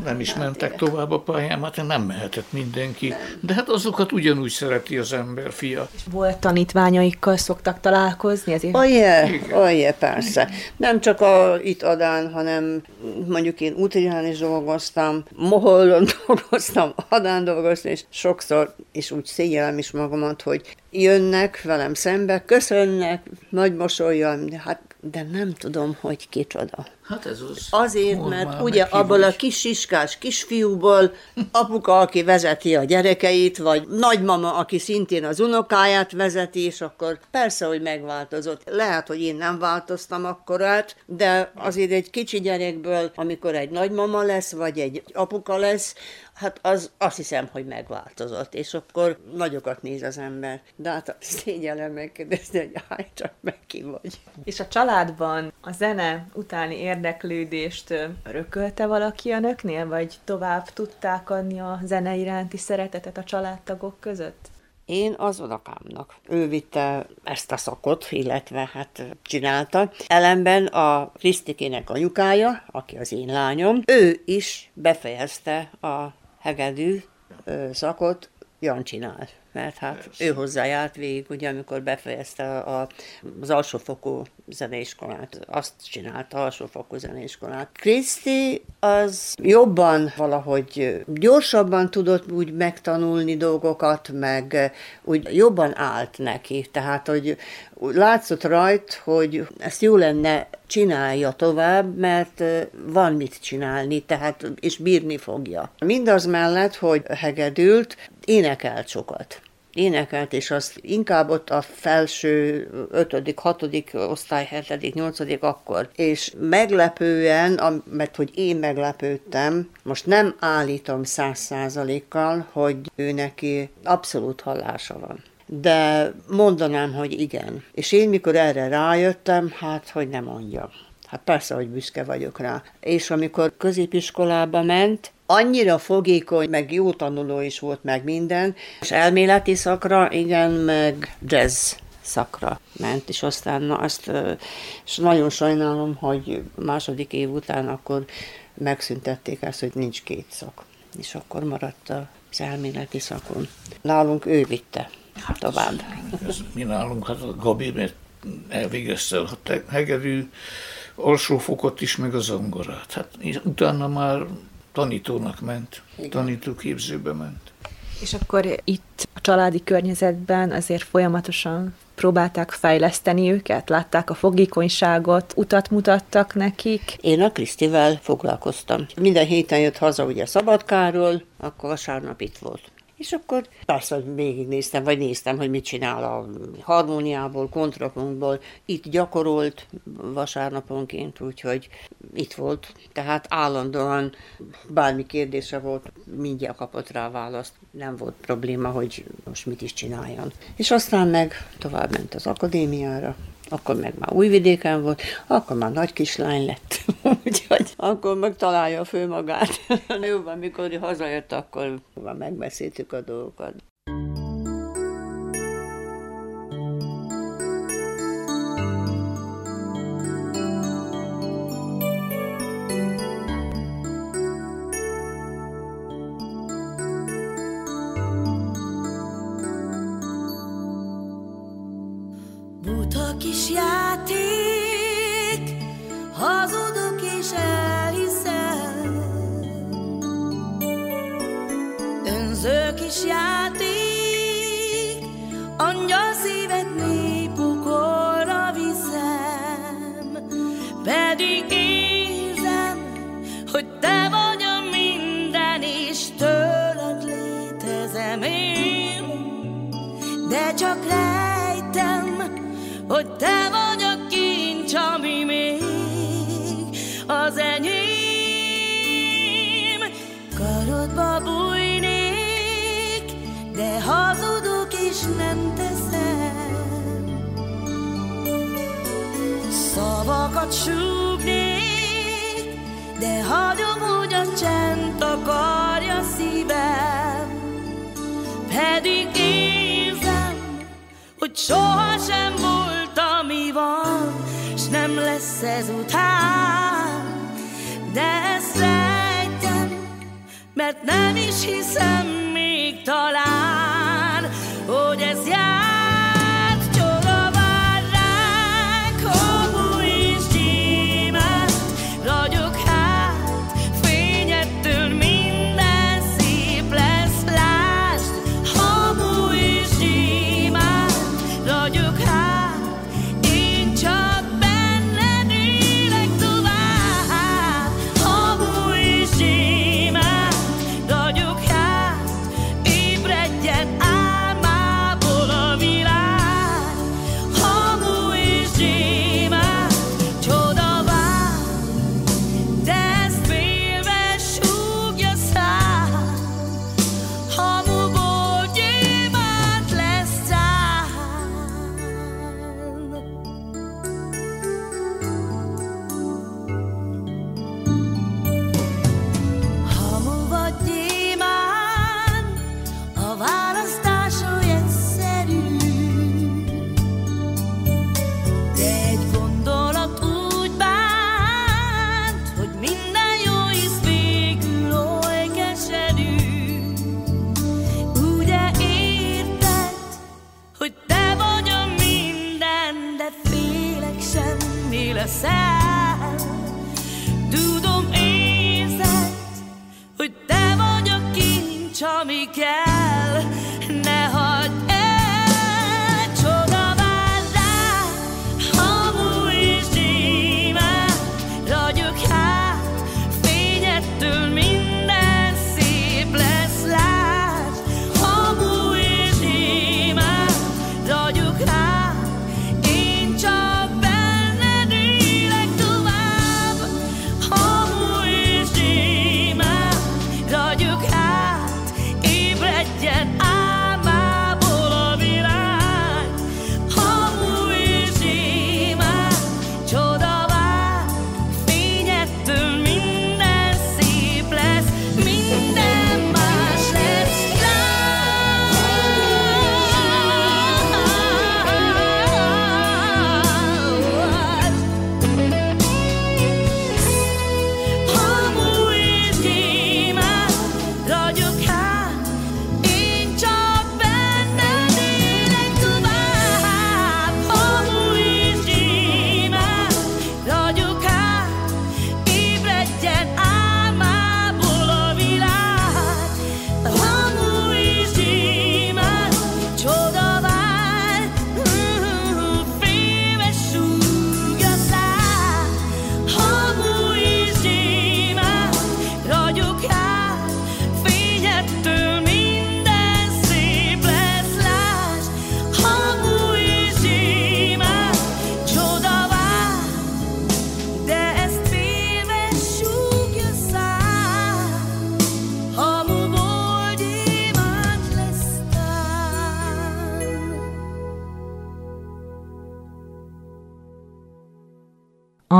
nem is mentek tovább a pályán, hát nem mehetett mindenki, de hát azokat ugyanúgy szereti az ember fia. Volt tanítványaikkal szoktak találkozni? Ezért... Olje, olje, persze. Nem csak a, itt adán, hanem mondjuk én Útján is dolgoztam, Mohollon dolgoztam, Adán dolgoztam, és sokszor, és úgy szégyellem is magamat, hogy jönnek velem szembe, köszönnek, nagy mosollyal, de hát de nem tudom, hogy kicsoda. Hát ez az. Azért, mert ugye abból a kis siskás kisfiúból apuka, aki vezeti a gyerekeit, vagy nagymama, aki szintén az unokáját vezeti, és akkor persze, hogy megváltozott. Lehet, hogy én nem változtam akkorát, de azért egy kicsi gyerekből, amikor egy nagymama lesz, vagy egy apuka lesz, hát az, azt hiszem, hogy megváltozott, és akkor nagyokat néz az ember. De hát szégyellem megkérdezni, hogy állj csak meg, ki vagy. És a családban a zene utáni érdeklődést örökölte valaki önöknél, vagy tovább tudták adni a zene iránti szeretetet a családtagok között? Én az unokámnak. Ő vitte ezt a szakot, illetve hát csinálta. Ellenben a Krisztikének anyukája, aki az én lányom, ő is befejezte a hegedű szakot Jancsinál, mert hát persze, ő hozzájárt végig, ugye, amikor befejezte a, az alsófokú zeneiskolát, azt csinálta, alsófokú zeneiskolát. Kriszti az jobban valahogy gyorsabban tudott úgy megtanulni dolgokat, meg úgy jobban állt neki, tehát hogy látszott rajt, hogy ezt jó lenne csinálja tovább, mert van mit csinálni, tehát és bírni fogja. Mindaz mellett, hogy hegedült, énekelt sokat. Énekelt, és azt inkább ott a felső ötödik, hatodik osztály, hetedik, nyolcadik akkor. És meglepően, mert hogy én meglepődtem, most nem állítom száz százalékkal, hogy ő neki abszolút hallása van. De mondanám, hogy igen. És én mikor erre rájöttem, hát hogy nem mondjam. Hát persze, hogy büszke vagyok rá. És amikor középiskolába ment, annyira fogékony, meg jó tanuló is volt, meg minden, és elméleti szakra, igen, meg jazz szakra ment, és aztán azt és nagyon sajnálom, hogy második év után akkor megszüntették azt, hogy nincs két szak. És akkor maradt az elméleti szakon. Nálunk ő vitte hát tovább. Ez, mi nálunk, hát a Gabi, mert elvégezte a hegedű alsófokot is, meg a zongorát. Hát utána már tanítónak ment, tanítóképzőbe ment. És akkor itt a családi környezetben azért folyamatosan próbálták fejleszteni őket, látták a fogékonyságot, utat mutattak nekik. Én a Krisztivel foglalkoztam. Minden héten jött haza ugye Szabadkáról, akkor vasárnap itt volt. És akkor persze, hogy végignéztem, vagy néztem, hogy mit csinál a harmóniából, kontrapunkból. Itt gyakorolt vasárnaponként, úgyhogy itt volt. Tehát állandóan bármi kérdése volt, mindjárt kapott rá választ. Nem volt probléma, hogy most mit is csináljon. És aztán meg tovább ment az akadémiára. Akkor meg már Újvidéken volt, akkor már nagy kislány lett. Úgyhogy akkor megtalálja a fő magát. Jóban, mikor hazajött, akkor már megbeszéltük a dolgokat.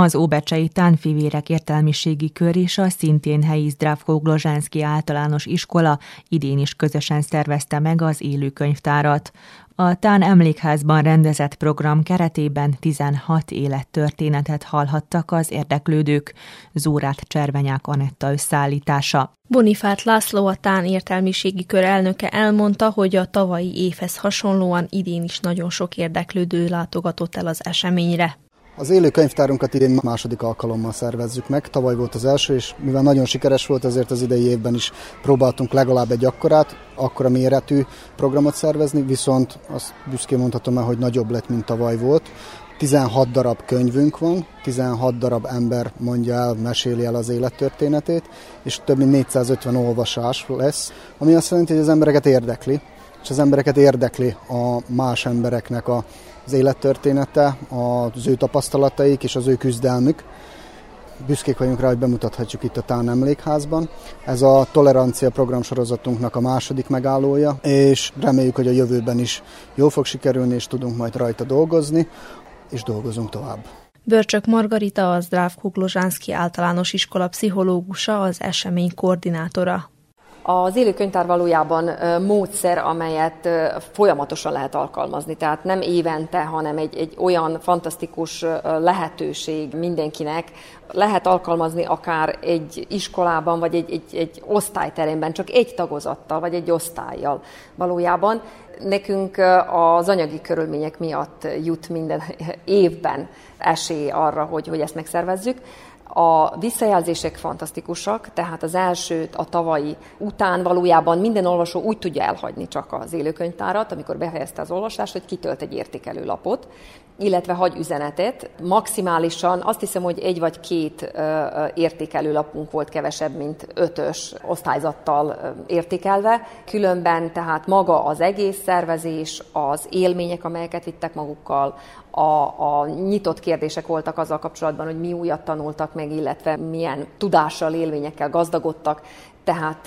az óbecsei tánfivérek értelmiségi kör és a szintén helyi Zdravko Gložanski általános iskola idén is közösen szervezte meg az Élő könyvtárat. A Tán Emlékházban rendezett program keretében tizenhat élettörténetet hallhattak az érdeklődők, Zórád Cservenyák Anetta összeállítása. Bonifát László, a Tán értelmiségi kör elnöke elmondta, hogy a tavalyi évhez hasonlóan idén is nagyon sok érdeklődő látogatott el az eseményre. Az Élő könyvtárunkat idén második alkalommal szervezzük meg, tavaly volt az első, és mivel nagyon sikeres volt, ezért az idei évben is próbáltunk legalább egy akkorát, akkora méretű programot szervezni, viszont azt büszkén mondhatom el, hogy nagyobb lett, mint tavaly volt. tizenhat darab könyvünk van, tizenhat darab ember mondja el, meséli el az élettörténetét, és több mint négyszázötven olvasás lesz, ami azt jelenti, hogy az embereket érdekli, és az embereket érdekli a más embereknek a az élettörténete, az ő tapasztalataik és az ő küzdelmük. Büszkék vagyunk rá, hogy bemutathatjuk itt a Tán Emlékházban. Ez a tolerancia programsorozatunknak a második megállója, és reméljük, hogy a jövőben is jól fog sikerülni, és tudunk majd rajta dolgozni, és dolgozunk tovább. Börcsök Margarita, a Zdravko Gložanski általános iskola pszichológusa, az esemény koordinátora. Az Élő könyvtár valójában módszer, amelyet folyamatosan lehet alkalmazni, tehát nem évente, hanem egy, egy olyan fantasztikus lehetőség mindenkinek. Lehet alkalmazni akár egy iskolában, vagy egy, egy, egy osztályteremben, csak egy tagozattal, vagy egy osztállyal valójában. Nekünk az anyagi körülmények miatt jut minden évben esély arra, hogy, hogy ezt megszervezzük. A visszajelzések fantasztikusak, tehát az elsőt a tavalyi után valójában minden olvasó úgy tudja elhagyni csak az élőkönyvtárat, amikor befejezte az olvasást, hogy kitölt egy értékelőlapot, illetve hagy üzenetet. Maximálisan azt hiszem, hogy egy vagy két értékelőlapunk volt kevesebb, mint ötös osztályzattal értékelve. Különben tehát maga az egész szervezés, az élmények, amelyeket vittek magukkal, A, a nyitott kérdések voltak azzal kapcsolatban, hogy mi újat tanultak meg, illetve milyen tudással, élményekkel gazdagodtak, tehát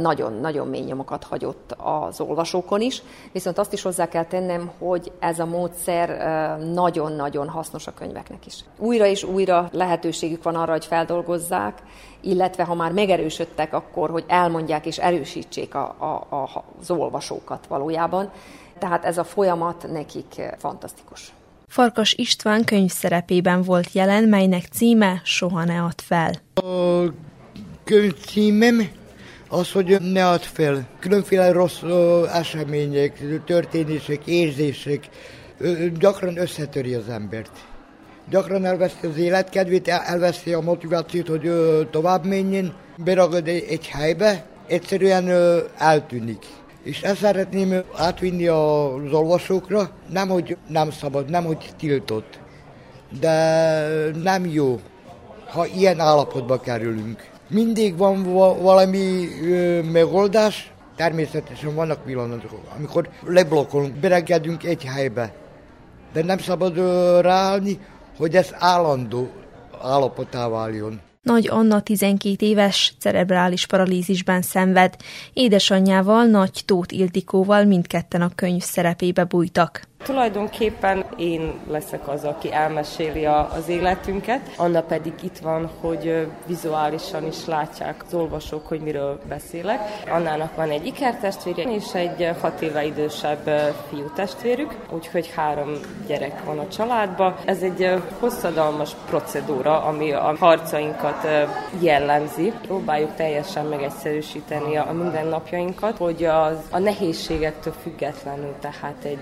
nagyon-nagyon mély nyomokat hagyott az olvasókon is. Viszont azt is hozzá kell tennem, hogy ez a módszer nagyon-nagyon hasznos a könyveknek is. Újra és újra lehetőségük van arra, hogy feldolgozzák, illetve ha már megerősödtek, akkor hogy elmondják és erősítsék a, a, a, az olvasókat valójában. Tehát ez a folyamat nekik fantasztikus. Farkas István könyv szerepében volt jelen, melynek címe Soha ne add fel. A könyv címem az, hogy ne add fel. Különféle rossz ö, események, történések, érzések ö, gyakran összetöri az embert. Gyakran elveszi az életkedvét, elveszi a motivációt, hogy ö, tovább menjen, beragad egy helybe, egyszerűen ö, eltűnik. És ezt szeretném átvinni az olvasókra, nem hogy nem szabad, nem hogy tiltott, de nem jó, ha ilyen állapotba kerülünk. Mindig van valami megoldás, természetesen vannak pillanatok, amikor leblokkolunk, beregedünk egy helybe, de nem szabad ráállni, hogy ez állandó állapotá váljon. Nagy Anna tizenkét éves, cerebrális paralízisben szenved. Édesanyjával, Nagy Tóth Ildikóval mindketten a könyv szerepébe bújtak. Tulajdonképpen én leszek az, aki elmeséli az életünket. Anna pedig itt van, hogy vizuálisan is látják az olvasók, hogy miről beszélek. Annának van egy ikertestvérje és egy hat éve idősebb fiú testvérük, úgyhogy három gyerek van a családban. Ez egy hosszadalmas procedúra, ami a harcainkat jellemzi. Próbáljuk teljesen megegyszerűsíteni a mindennapjainkat, hogy az, a nehézségektől függetlenül tehát egy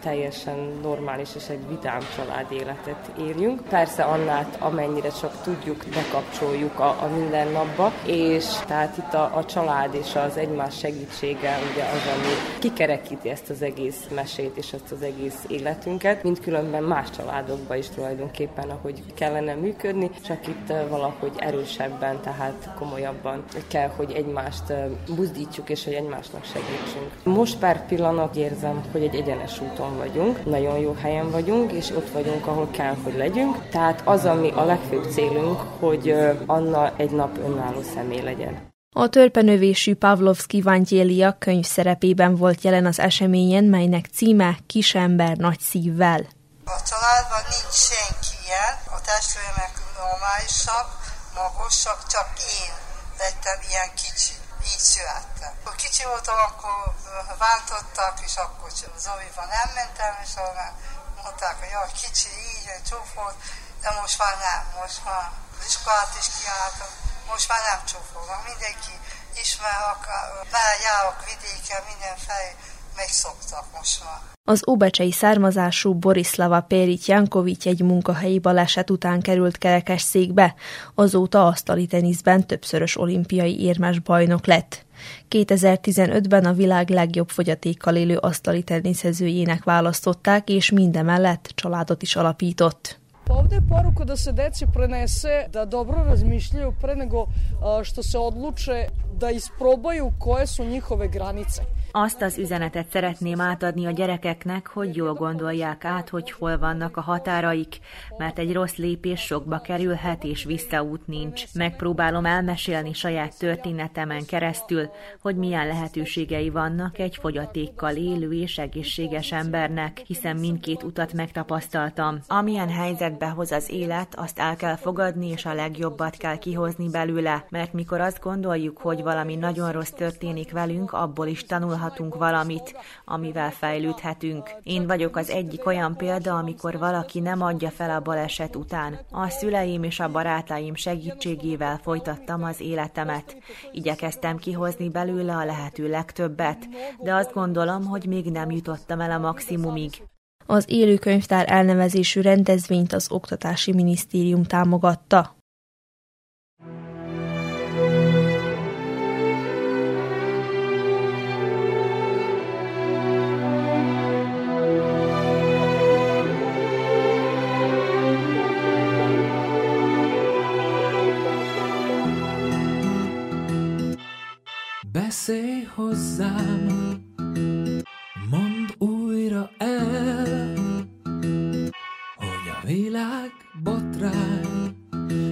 teljes teljesen normális és egy vidám család életet éljünk. Persze Annát amennyire csak tudjuk, bekapcsoljuk a, a mindennapba, és tehát itt a, a család és az egymás segítsége ugye az, ami kikerekíti ezt az egész mesét és ezt az egész életünket, mint különben más családokban is tulajdonképpen, ahogy kellene működni, csak itt valahogy erősebben, tehát komolyabban kell, hogy egymást buzdítsuk és hogy egymásnak segítsünk. Most pár pillanat érzem, hogy egy egyenes úton vagyunk, nagyon jó helyen vagyunk, és ott vagyunk, ahol kell, hogy legyünk. Tehát az, ami a legfőbb célunk, hogy Anna egy nap önálló személy legyen. A törpenövésű Pavlovsky Vangéliak könyv szerepében volt jelen az eseményen, melynek címe Kisember nagy szívvel. A családban nincs senki reggel, a testvéremek normálisak, magasak, csak én lettem ilyen kicsi. Így születtem. Akkor kicsi voltam, akkor bántottak, és akkor Zoliban elmentem, és akkor mondták, hogy jaj, kicsi, így, hogy csúfolt, de most már nem, most már iskolát is kiálltam, most már nem csúfolnak. Mindenki ismer, akár, már járok vidéken, mindenfelé, megszoktak most már. Az óbecsei származású Borislava Perić Janković egy munkahelyi baleset után került kerekesszékbe, azóta asztaliteniszben többszörös olimpiai érmes bajnok lett. kétezer-tizenötben a világ legjobb fogyatékkal élő asztaliteniszezőjének választották, és mindemellett családot is alapított. Ovdje je poruka da se deci prenese da dobro razmišljaju pre nego što se odluče da isprobaju koje su njihove granice. Azt az üzenetet szeretném átadni a gyerekeknek, hogy jól gondolják át, hogy hol vannak a határaik, mert egy rossz lépés sokba kerülhet, és visszaút nincs. Megpróbálom elmesélni saját történetemen keresztül, hogy milyen lehetőségei vannak egy fogyatékkal élő és egészséges embernek, hiszen mindkét utat megtapasztaltam. Amilyen helyzetbe hoz az élet, azt el kell fogadni, és a legjobbat kell kihozni belőle, mert mikor azt gondoljuk, hogy valami nagyon rossz történik velünk, abból is tanulhatunk valamit, amivel fejlődhetünk. Én vagyok az egyik olyan példa, amikor valaki nem adja fel a baleset után. A szüleim és a barátaim segítségével folytattam az életemet. Igyekeztem kihozni belőle a lehető legtöbbet, de azt gondolom, hogy még nem jutottam el a maximumig. Az Élő könyvtár elnevezésű rendezvényt az Oktatási Minisztérium támogatta. Beszélj hozzám, mondd újra el, hogy a világ botrány,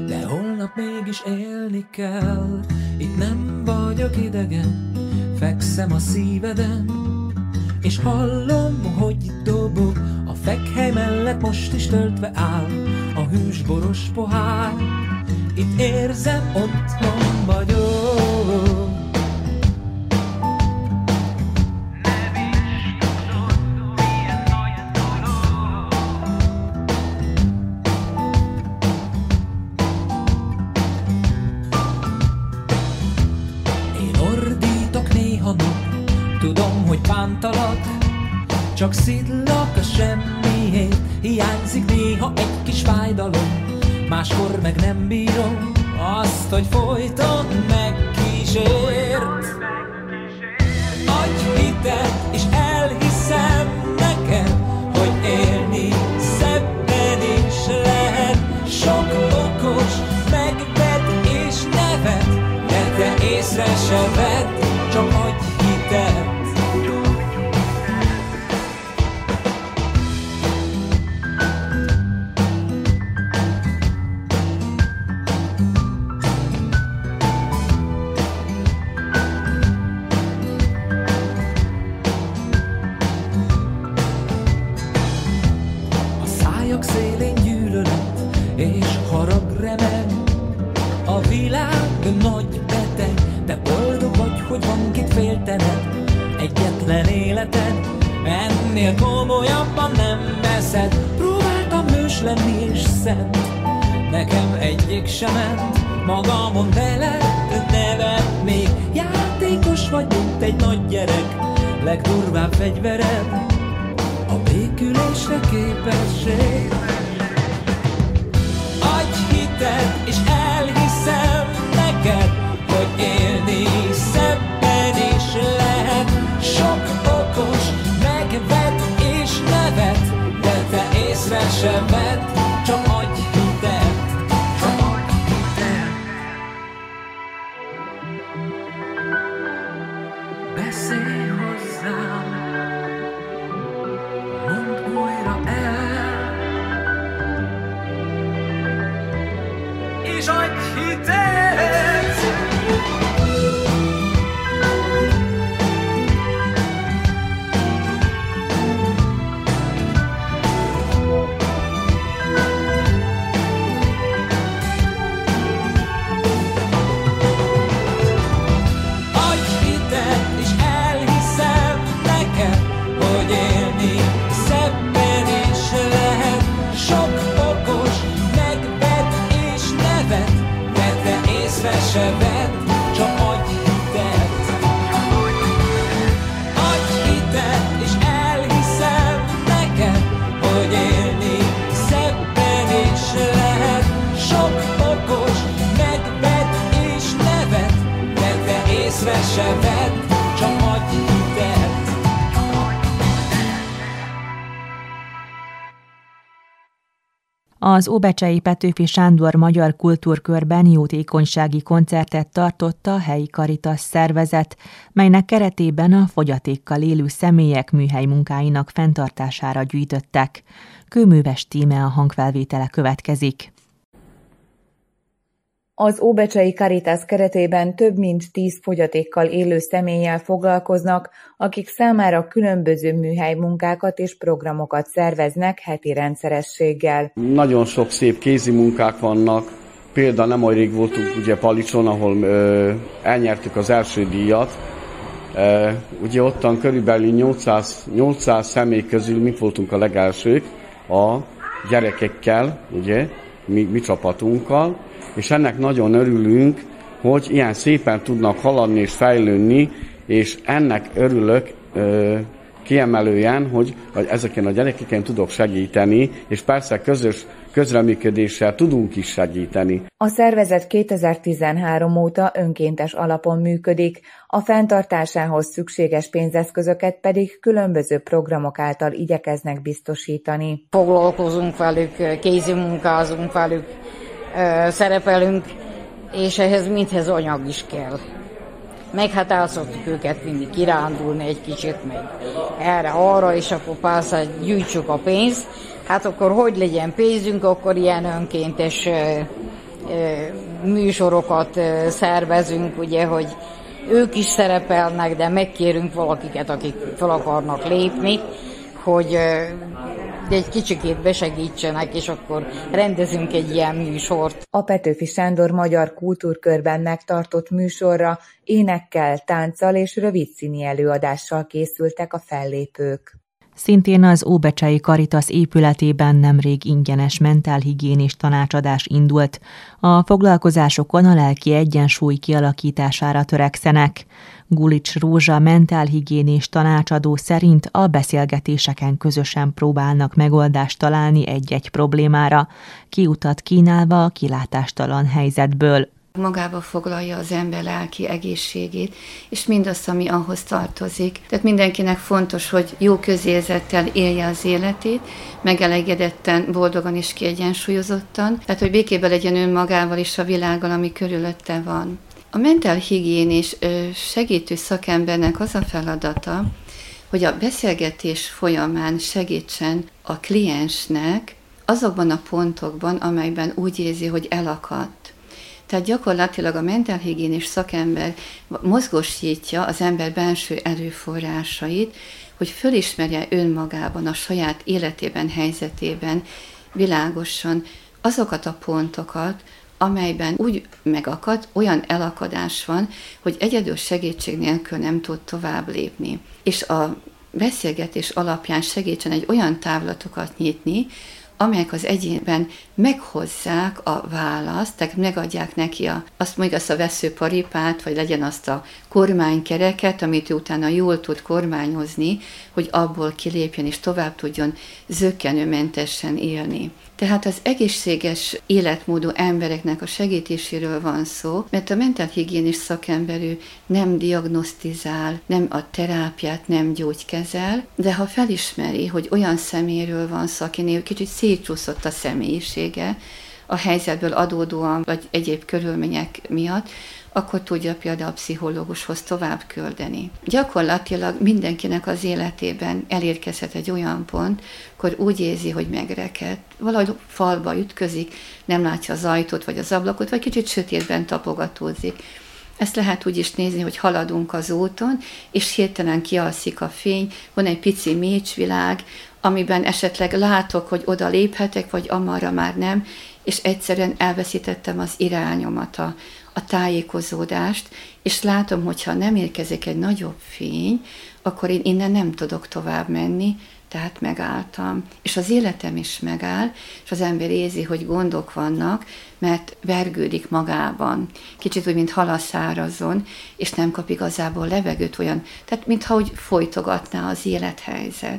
de holnap mégis élni kell. Itt nem vagyok idegen, fekszem a szíveden, és hallom, hogy dobog, a fekhely mellett most is töltve áll a hűsboros pohár. Itt érzem, otthon vagyok. Csak szidlak a semmiért, hiányzik néha egy kis fájdalom, máskor meg nem bírom azt, hogy folyton megkísért. Adj hitet, és elhiszem neked, hogy élni szebben is lehet. Sok okos megved és nevet, de te észre se vedd, csak adj hitet. Magamon veled nevet még, játékos vagy, mint egy nagy gyerek, legdurvább fegyvered a békülésre képesség. Adj hitet, és elhiszem neked, hogy élni szebben is lehet. Sok okos megvet és nevet, de te észre sem vedd, csak adj hitet. észre se vedd, csak adj hitet. Az óbecsei Petőfi Sándor magyar kultúrkörben jótékonysági koncertet tartott a helyi Caritas szervezet, melynek keretében a fogyatékkal élő személyek műhely munkáinak fenntartására gyűjtöttek. Kőműves Tímea hangfelvétele következik. Az óbecsei Caritas keretében több mint tíz fogyatékkal élő személlyel foglalkoznak, akik számára különböző műhely munkákat és programokat szerveznek heti rendszerességgel. Nagyon sok szép kézi munkák vannak, például nem olyan rég voltunk ugye Palicson, ahol ö, elnyertük az első díjat. Ö, ugye ottan körülbelül nyolcszáz, nyolcszáz személy közül mi voltunk a legelsők a gyerekekkel, ugye, mi, mi csapatunkkal. És ennek nagyon örülünk, hogy ilyen szépen tudnak haladni és fejlődni, és ennek örülök ö, kiemelően, hogy, hogy ezeken a gyerekeken tudok segíteni, és persze közös közreműködéssel tudunk is segíteni. A szervezet kétezer-tizenhárom óta önkéntes alapon működik, a fenntartásához szükséges pénzeszközöket pedig különböző programok által igyekeznek biztosítani. Foglalkozunk velük, kézimunkázunk velük, szerepelünk, és ehhez mindhez anyag is kell. Meg hát el szoktuk őket vinni kirándulni egy kicsit, meg erre-arra, és akkor persze gyűjtsük a pénzt. Hát akkor hogy legyen pénzünk, akkor ilyen önkéntes műsorokat szervezünk, ugye, hogy ők is szerepelnek, de megkérünk valakiket, akik fel akarnak lépni, hogy egy kicsikét besegítsenek, és akkor rendezünk egy ilyen műsort. A Petőfi Sándor magyar kultúrkörben megtartott műsorra énekkel, tánccal és rövid színi előadással készültek a fellépők. Szintén az óbecsei Caritas épületében nemrég ingyenes mentálhigiénés tanácsadás indult. A foglalkozásokon a lelki egyensúly kialakítására törekszenek. Gulics Rózsa mentálhigiénés tanácsadó szerint a beszélgetéseken közösen próbálnak megoldást találni egy-egy problémára, kiutat kínálva a kilátástalan helyzetből. Magába foglalja az ember lelki egészségét, és mindazt, ami ahhoz tartozik. Tehát mindenkinek fontos, hogy jó közérzettel élje az életét, megelegedetten, boldogan és kiegyensúlyozottan, tehát hogy békében legyen önmagával és a világgal, ami körülötte van. A mentálhigiénés segítő szakembernek az a feladata, hogy a beszélgetés folyamán segítsen a kliensnek azokban a pontokban, amelyben úgy érzi, hogy elakadt. Tehát gyakorlatilag a mentálhigiénés szakember mozgósítja az ember belső erőforrásait, hogy fölismerje önmagában, a saját életében, helyzetében világosan azokat a pontokat, amelyben úgy megakad, olyan elakadás van, hogy egyedül segítség nélkül nem tud tovább lépni. És a beszélgetés alapján segítsen egy olyan távlatokat nyitni, amelyek az egyénben meghozzák a választ, tehát megadják neki a, azt mondjuk azt a veszőparipát, vagy legyen azt a kormánykereket, amit utána jól tud kormányozni, hogy abból kilépjen és tovább tudjon zökkenőmentesen élni. Tehát az egészséges életmódú embereknek a segítéséről van szó, mert a mentálhigiénés szakemberű nem diagnosztizál, nem a terápiát nem gyógykezel, de ha felismeri, hogy olyan személyről van szó, akinél kicsit szétcsúszott a személyisége, a helyzetből adódóan, vagy egyéb körülmények miatt, akkor tudja például a pszichológushoz tovább küldeni. Gyakorlatilag mindenkinek az életében elérkezhet egy olyan pont, akkor úgy érzi, hogy megreked. Valahogy falba ütközik, nem látja az ajtót, vagy az ablakot, vagy kicsit sötétben tapogatózik. Ezt lehet úgy is nézni, hogy haladunk az úton, és hirtelen kialszik a fény, van egy pici mécsvilág, amiben esetleg látok, hogy oda léphetek, vagy amarra már nem, és egyszerűen elveszítettem az irányomat, a, a tájékozódást, és látom, hogy ha nem érkezik egy nagyobb fény, akkor én innen nem tudok tovább menni, tehát megálltam. És az életem is megáll, és az ember érzi, hogy gondok vannak, mert vergődik magában. Kicsit úgy, mint hal a szárazon, és nem kap igazából levegőt olyan, tehát mintha úgy folytogatná az élethelyzet.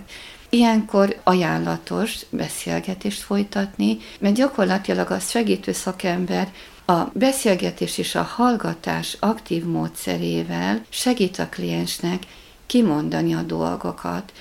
Ilyenkor ajánlatos beszélgetést folytatni, mert gyakorlatilag a segítő szakember A beszélgetés és a hallgatás aktív módszerével segít a kliensnek kimondani a dolgokat,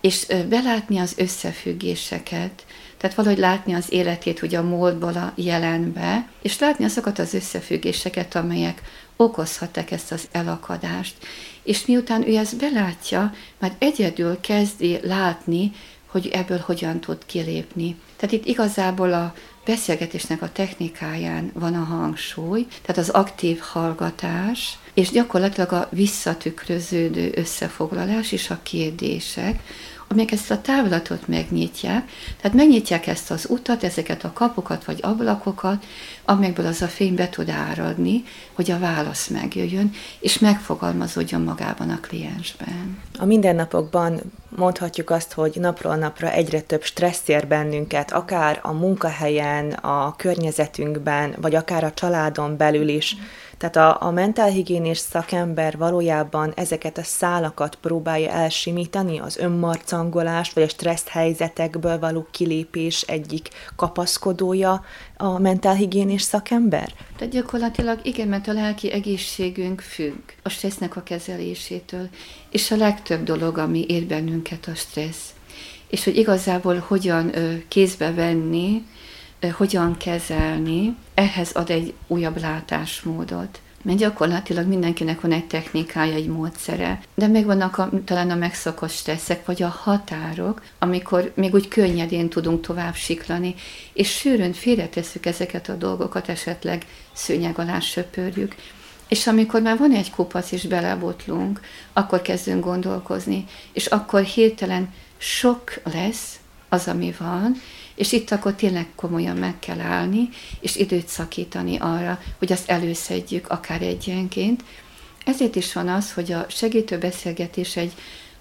és belátni az összefüggéseket, tehát valahogy látni az életét ugye a múltból a jelenbe, és látni azokat az összefüggéseket, amelyek okozhatták ezt az elakadást. És miután ő ezt belátja, már egyedül kezdi látni, hogy ebből hogyan tud kilépni. Tehát itt igazából a beszélgetésnek a technikáján van a hangsúly, tehát az aktív hallgatás, és gyakorlatilag a visszatükröződő összefoglalás és a kérdések, amelyek ezt a távlatot megnyitják, tehát megnyitják ezt az utat, ezeket a kapukat vagy ablakokat, amelyekből az a fény be tud áradni, hogy a válasz megjöjjön, és megfogalmazódjon magában a kliensben. A mindennapokban mondhatjuk azt, hogy napról napra egyre több stressz ér bennünket, akár a munkahelyen, a környezetünkben, vagy akár a családon belül is. Tehát a, a mentálhigiénés szakember valójában ezeket a szálakat próbálja elsimítani, az önmarcangolást, vagy a stressz helyzetekből való kilépés egyik kapaszkodója a mentálhigiénés szakember? Tehát gyakorlatilag igen, mert a lelki egészségünk függ a stressznek a kezelésétől, és a legtöbb dolog, ami ér bennünket, a stressz. És hogy igazából hogyan ö, kézbe venni, hogyan kezelni, ehhez ad egy újabb látásmódot. Mert gyakorlatilag mindenkinek van egy technikája, egy módszere, de meg vannak a, talán a megszokott stresszek, vagy a határok, amikor még úgy könnyedén tudunk tovább siklani, és sűrűn félretesszük ezeket a dolgokat, esetleg szőnyeg alá söpörjük. És amikor már van egy kupac, és belebotlunk, akkor kezdünk gondolkozni, és akkor hirtelen sok lesz az, ami van, és itt akkor tényleg komolyan meg kell állni, és időt szakítani arra, hogy azt előszedjük akár egyenként. Ezért is van az, hogy a segítő beszélgetés egy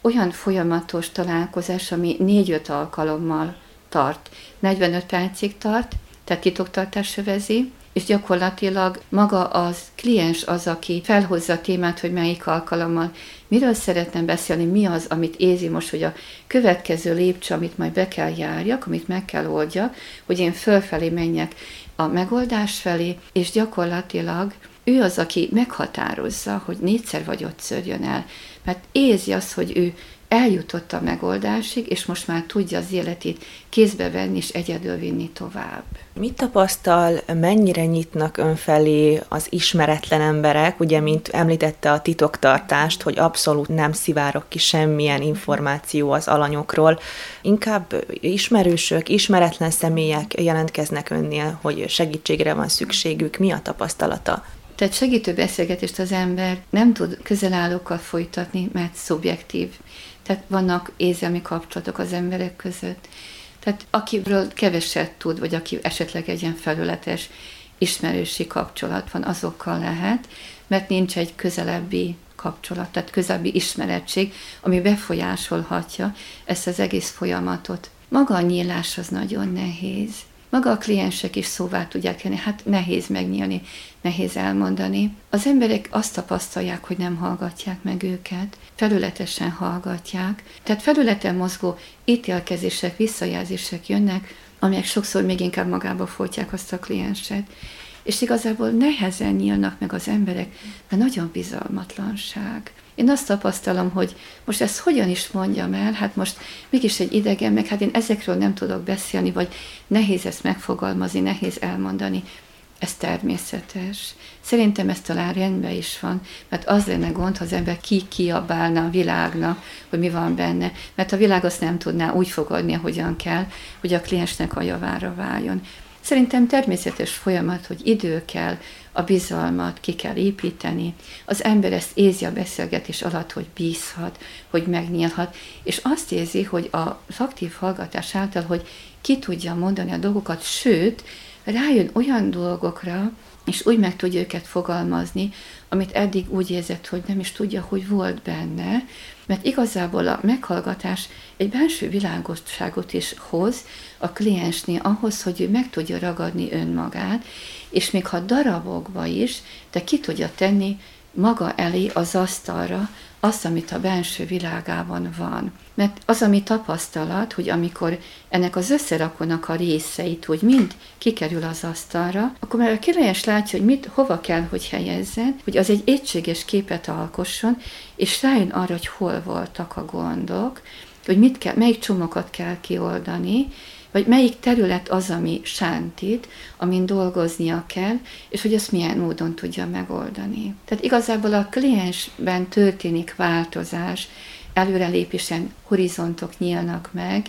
olyan folyamatos találkozás, ami négy-öt alkalommal tart. negyvenöt percig tart, tehát titoktartás övezi, és gyakorlatilag maga az kliens az, aki felhozza a témát, hogy melyik alkalommal miről szeretném beszélni, mi az, amit érzi most, hogy a következő lépcső, amit majd be kell járjak, amit meg kell oldjak, hogy én fölfelé menjek a megoldás felé, és gyakorlatilag ő az, aki meghatározza, hogy négyszer vagy ötször jön el, mert érzi azt, hogy ő eljutott a megoldásig, és most már tudja az életét kézbe venni, és egyedül vinni tovább. Mit tapasztal, mennyire nyitnak önfelé az ismeretlen emberek? Ugye, mint említette a titoktartást, hogy abszolút nem szivárok ki semmilyen információ az alanyokról. Inkább ismerősök, ismeretlen személyek jelentkeznek önnél, hogy segítségre van szükségük. Mi a tapasztalata? Tehát segítő beszélgetést az ember nem tud közelállókkal folytatni, mert szubjektív. Tehát vannak érzelmi kapcsolatok az emberek között. Tehát akiről keveset tud, vagy aki esetleg egy ilyen felületes ismerősi kapcsolat van, azokkal lehet, mert nincs egy közelebbi kapcsolat, tehát közelebbi ismerettség, ami befolyásolhatja ezt az egész folyamatot. Maga a nyílás az nagyon nehéz. Maga a kliensek is szóvá tudják jönni, hát nehéz megnyílni, nehéz elmondani. Az emberek azt tapasztalják, hogy nem hallgatják meg őket, felületesen hallgatják. Tehát felületen mozgó ítélkezések, visszajelzések jönnek, amelyek sokszor még inkább magába folytják azt a klienset. És igazából nehezen nyílnak meg az emberek, mert nagyon bizalmatlanság. Én azt tapasztalom, hogy most ezt hogyan is mondjam el, hát most mégis egy idegen, meg hát én ezekről nem tudok beszélni, vagy nehéz ezt megfogalmazni, nehéz elmondani. Ez természetes. Szerintem ez talán rendben is van, mert az lenne gond, ha az ember kikiabálna a világnak, hogy mi van benne, mert a világ azt nem tudná úgy fogadni, ahogyan kell, hogy a kliensnek a javára váljon. Szerintem természetes folyamat, hogy idő kell, a bizalmat ki kell építeni. Az ember ezt érzi a beszélgetés alatt, hogy bízhat, hogy megnyílhat, és azt érzi, hogy az aktív hallgatás által, hogy ki tudja mondani a dolgokat, sőt, rájön olyan dolgokra, és úgy meg tudja őket fogalmazni, amit eddig úgy érzett, hogy nem is tudja, hogy volt benne, mert igazából a meghallgatás egy belső világosságot is hoz a kliensnél ahhoz, hogy ő meg tudja ragadni önmagát, és még ha darabokba is, de ki tudja tenni maga elé, az asztalra azt, amit a belső világában van. Mert az, ami tapasztalat, hogy amikor ennek az összerakónak a részeit, hogy mind kikerül az asztalra, akkor már a királyos látja, hogy mit, hova kell, hogy helyezzen, hogy az egy egységes képet alkosson, és rájön arra, hogy hol voltak a gondok, hogy mit kell, melyik csomagot kell kioldani, vagy melyik terület az, ami sántít, amin dolgoznia kell, és hogy azt milyen módon tudja megoldani. Tehát igazából a kliensben történik változás, előrelépésen horizontok nyílnak meg,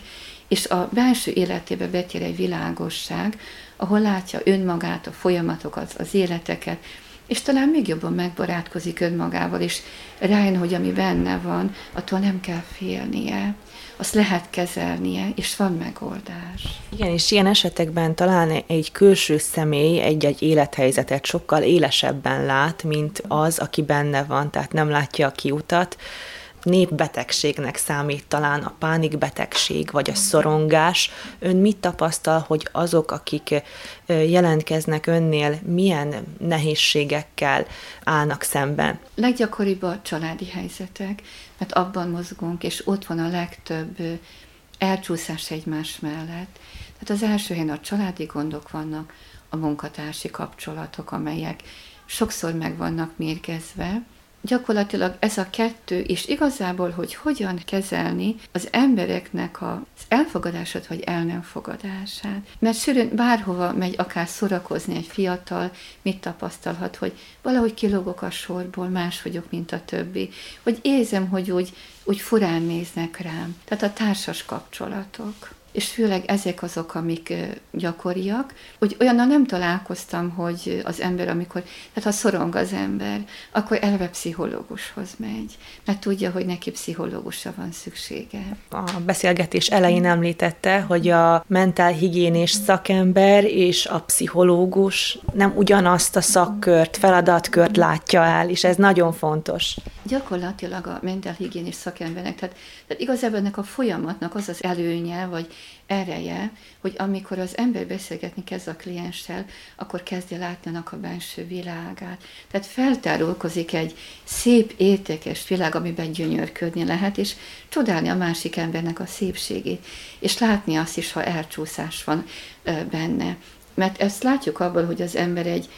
és a belső életébe betér egy világosság, ahol látja önmagát, a folyamatokat, az életeket, és talán még jobban megbarátkozik önmagával, és rájön, hogy ami benne van, attól nem kell félnie. Azt lehet kezelnie, és van megoldás. Igen, és ilyen esetekben talán egy külső személy egy-egy élethelyzetet sokkal élesebben lát, mint az, aki benne van, tehát nem látja a kiutat. Népbetegségnek számít talán a pánikbetegség, vagy a szorongás. Ön mit tapasztal, hogy azok, akik jelentkeznek önnél, milyen nehézségekkel állnak szemben? Leggyakoribb a családi helyzetek, mert abban mozgunk, és ott van a legtöbb elcsúszás egymás mellett. Tehát az első helyen a családi gondok vannak, a munkatársi kapcsolatok, amelyek sokszor meg vannak mérgezve. Gyakorlatilag ez a kettő, és igazából, hogy hogyan kezelni az embereknek az elfogadását, vagy el nem fogadását. Mert sűrűn bárhova megy akár szórakozni egy fiatal, mit tapasztalhat, hogy valahogy kilógok a sorból, más vagyok, mint a többi. Hogy érzem, hogy úgy, úgy furán néznek rám. Tehát a társas kapcsolatok. És főleg ezek azok, amik gyakoriak, hogy olyannal nem találkoztam, hogy az ember, amikor, tehát ha szorong az ember, akkor eleve pszichológushoz megy, mert tudja, hogy neki pszichológusra van szüksége. A beszélgetés elején említette, hogy a mentálhigiénés szakember és a pszichológus nem ugyanazt a szakkört, feladatkört látja el, és ez nagyon fontos. Gyakorlatilag a mentálhigiénés szakembernek, tehát, tehát igazából ennek a folyamatnak az az előnye, vagy ereje, hogy amikor az ember beszélgetni kezd a klienssel, akkor kezdje látni annak a belső világát. Tehát feltárulkozik egy szép, értékes világ, amiben gyönyörködni lehet, és csodálni a másik embernek a szépségét, és látni azt is, ha elcsúszás van benne. Mert ezt látjuk abból, hogy az ember egy,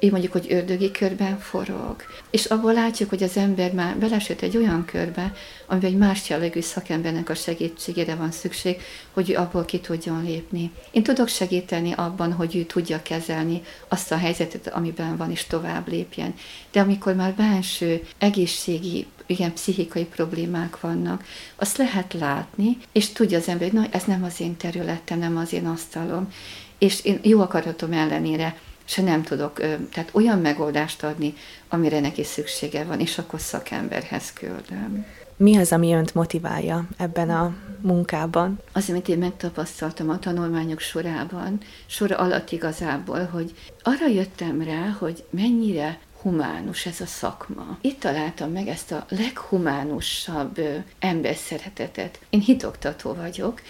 így mondjuk, hogy ördögi körben forog. És abból látjuk, hogy az ember már belesült egy olyan körbe, amiben egy más jellegű szakembernek a segítségére van szükség, hogy ő abból ki tudjon lépni. Én tudok segíteni abban, hogy ő tudja kezelni azt a helyzetet, amiben van, és tovább lépjen. De amikor már belső egészségi, igen, pszichikai problémák vannak, azt lehet látni, és tudja az ember, hogy na, ez nem az én területem, nem az én asztalom, és én jó akaratom ellenére se nem tudok, tehát olyan megoldást adni, amire neki szüksége van, és akkor szakemberhez küldöm. Mi az, ami önt motiválja ebben a munkában? Az, amit én megtapasztaltam a tanulmányok sorában, sor alatt igazából, hogy arra jöttem rá, hogy mennyire humánus ez a szakma. Itt találtam meg ezt a leghumánusabb emberszeretetet. Én hitoktató vagyok,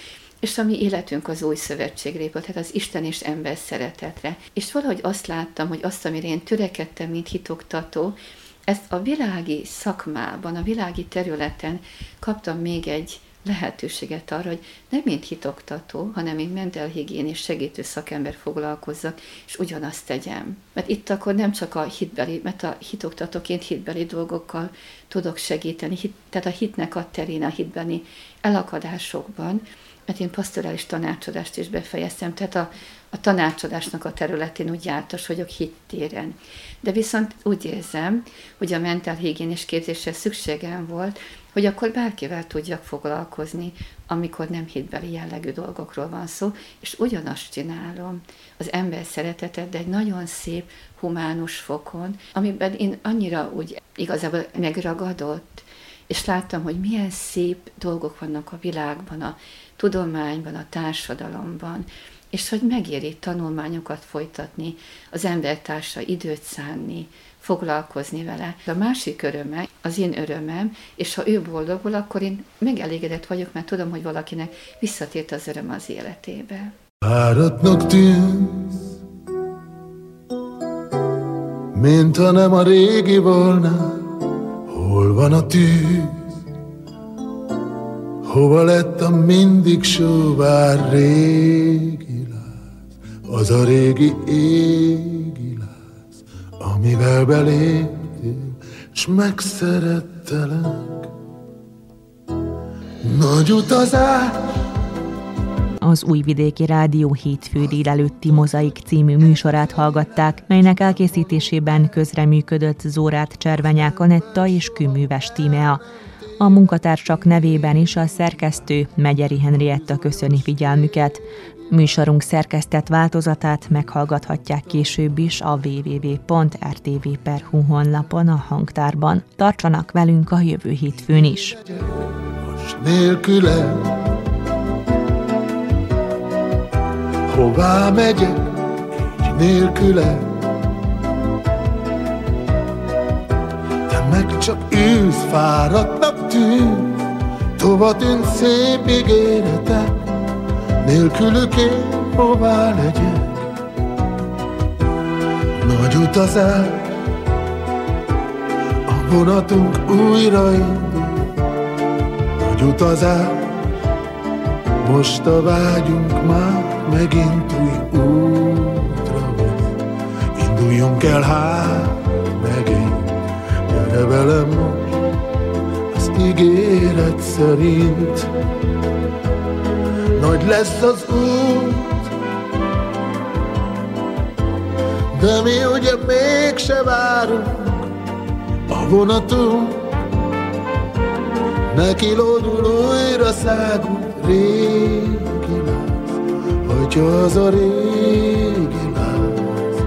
és a mi életünk az új szövetségre épült, tehát az Isten és ember szeretetre. És valahogy azt láttam, hogy azt, amire én törekedtem, mint hitoktató, ezt a világi szakmában, a világi területen kaptam még egy lehetőséget arra, hogy nem mint hitoktató, hanem mint mentálhigiénés segítő szakember foglalkozzak, és ugyanazt tegyem. Mert itt akkor nem csak a hitbeli, mert a hitoktatóként hitbeli dolgokkal tudok segíteni, hit, tehát a hitnek a terén, a hitbeni elakadásokban, mert én pasztorális tanácsadást is befejeztem, tehát a, a tanácsadásnak a területén úgy jártas vagyok hittéren. De viszont úgy érzem, hogy a mentálhigiénés képzésre szükségem volt, hogy akkor bárkivel tudjak foglalkozni, amikor nem hitbeli jellegű dolgokról van szó, és ugyanazt csinálom, az ember szeretetet, de egy nagyon szép, humánus fokon, amiben én annyira úgy igazából megragadott, és láttam, hogy milyen szép dolgok vannak a világban, a tudományban, a társadalomban, és hogy megéri tanulmányokat folytatni, az embertársa időt szánni, foglalkozni vele. A másik öröme, az én örömem, és ha ő boldogul, akkor én megelégedett vagyok, mert tudom, hogy valakinek visszatért az öröm az életébe. Páratnak tűz, mint ha nem a régi volna. Hol van a tűz? Hova lett a mindig sóvár régi láz? Az a régi égi láz, amivel beléptél, s megszerettelek. Nagy utazás! Az Újvidéki Rádió hétfő délelőtti mozaik című műsorát hallgatták, melynek elkészítésében közreműködött Zórád Cservenyák Anetta és Kőműves Tímea. A munkatársak nevében is a szerkesztő Megyeri Henrietta köszöni figyelmüket. Műsorunk szerkesztett változatát meghallgathatják később is a double-u double-u double-u pont r t v pont h u honlapon a hangtárban. Tartsanak velünk a jövő hétfőn is! Most nélkülem, hová megyek nélkülem? Te meg csak ülsz, fáradtnak tűnsz, tova tűnt szép ígéretek. Nélkülük én hová legyek? Nagy utazás, a vonatunk újraindul. Nagy utazás, most a vágyunk már megint új útra van. Induljunk el hát megint, gyere velem most, az ígéret szerint. Nagy lesz az út, de mi ugye mégse várunk a vonatunk. Nekilódul újra szágul régi láz, hogyha az a régi láz.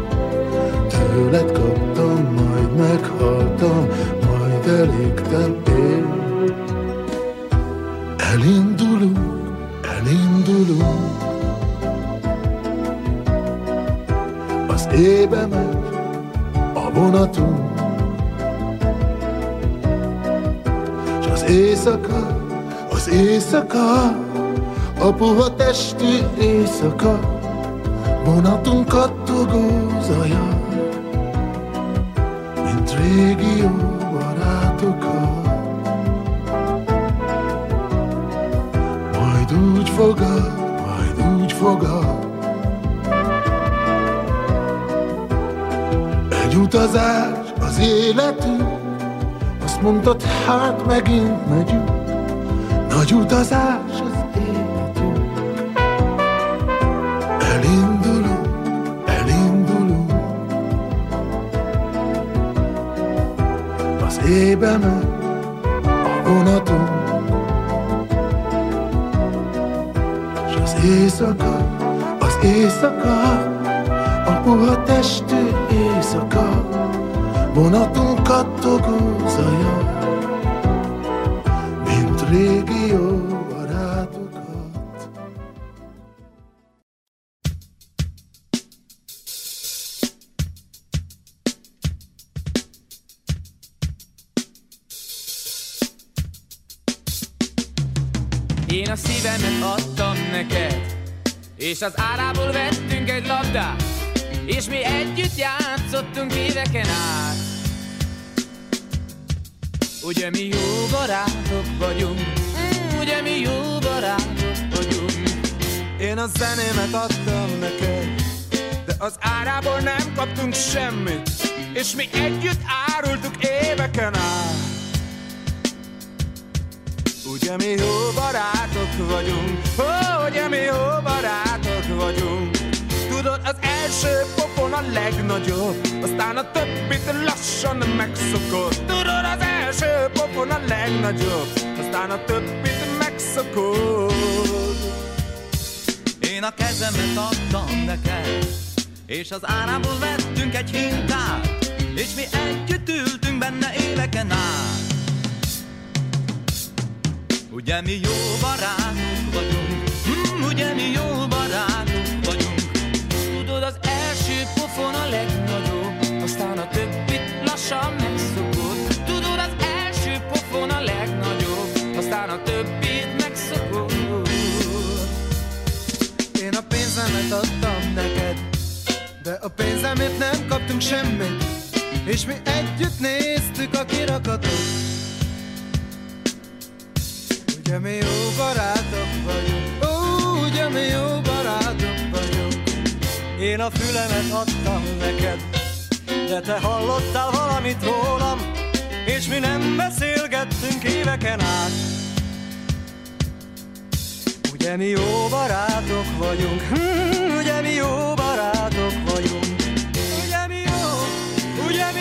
Tőled kaptam, majd meghaltam, majd elégtem én. Elindulunk, elindulunk, az ébe megy a vonatunk. Éjszaka, az éjszaka, a puha testű éjszaka, vonatunk kattogó zaja, mint régi jó barátokat. Majd úgy fogad, majd úgy fogad, egy utazás az életünk. Mondtad, hát megint megyünk, nagy utazás az életünk. Elindulunk, elindulunk, az éjbe megy a vonatunk. S az éjszaka, az éjszaka, a puha testű éjszaka, vonatunk kattogó zaja, mint régi jó barátokat. Én a szívemet adtam neked, és az árából vettünk egy labdát, és mi együtt játszottunk éveken át. Ugye mi jó barátok vagyunk, ugye mi jó barátok vagyunk. Én a zenémet adtam neked, de az árából nem kaptunk semmit, és mi együtt árultuk éveken át. Ugye mi jó barátok vagyunk, ó, ugye mi jó barátok vagyunk. Tudod, az első pofon a legnagyobb, aztán a többit lassan megszokod. Tudod, az első pofon a legnagyobb, aztán a többit megszokod. Én a kezemet adtam neked, és az árából vettünk egy hintát, és mi együtt ültünk benne éveken át. Ugye mi jó barátok vagyunk, hm, ugye mi jó barátok vagyunk. Az első pofon a legnagyobb, aztán a többit lassan megszokod. Tudod, az első pofon a legnagyobb, aztán a többit megszokod. Én a pénzemet adtam neked, de a pénzemért nem kaptunk semmit, és mi együtt néztük a kirakatot. Ugye mi jó barátok vagyunk, ó, ugye mi jó barátok vagyunk. Én a fülemet adtam neked, de te hallottál valamit rólam, és mi nem beszélgettünk éveken át. Ugye mi jó barátok vagyunk, hm, ugye mi jó barátok vagyunk. Ugye mi jó, ugye mi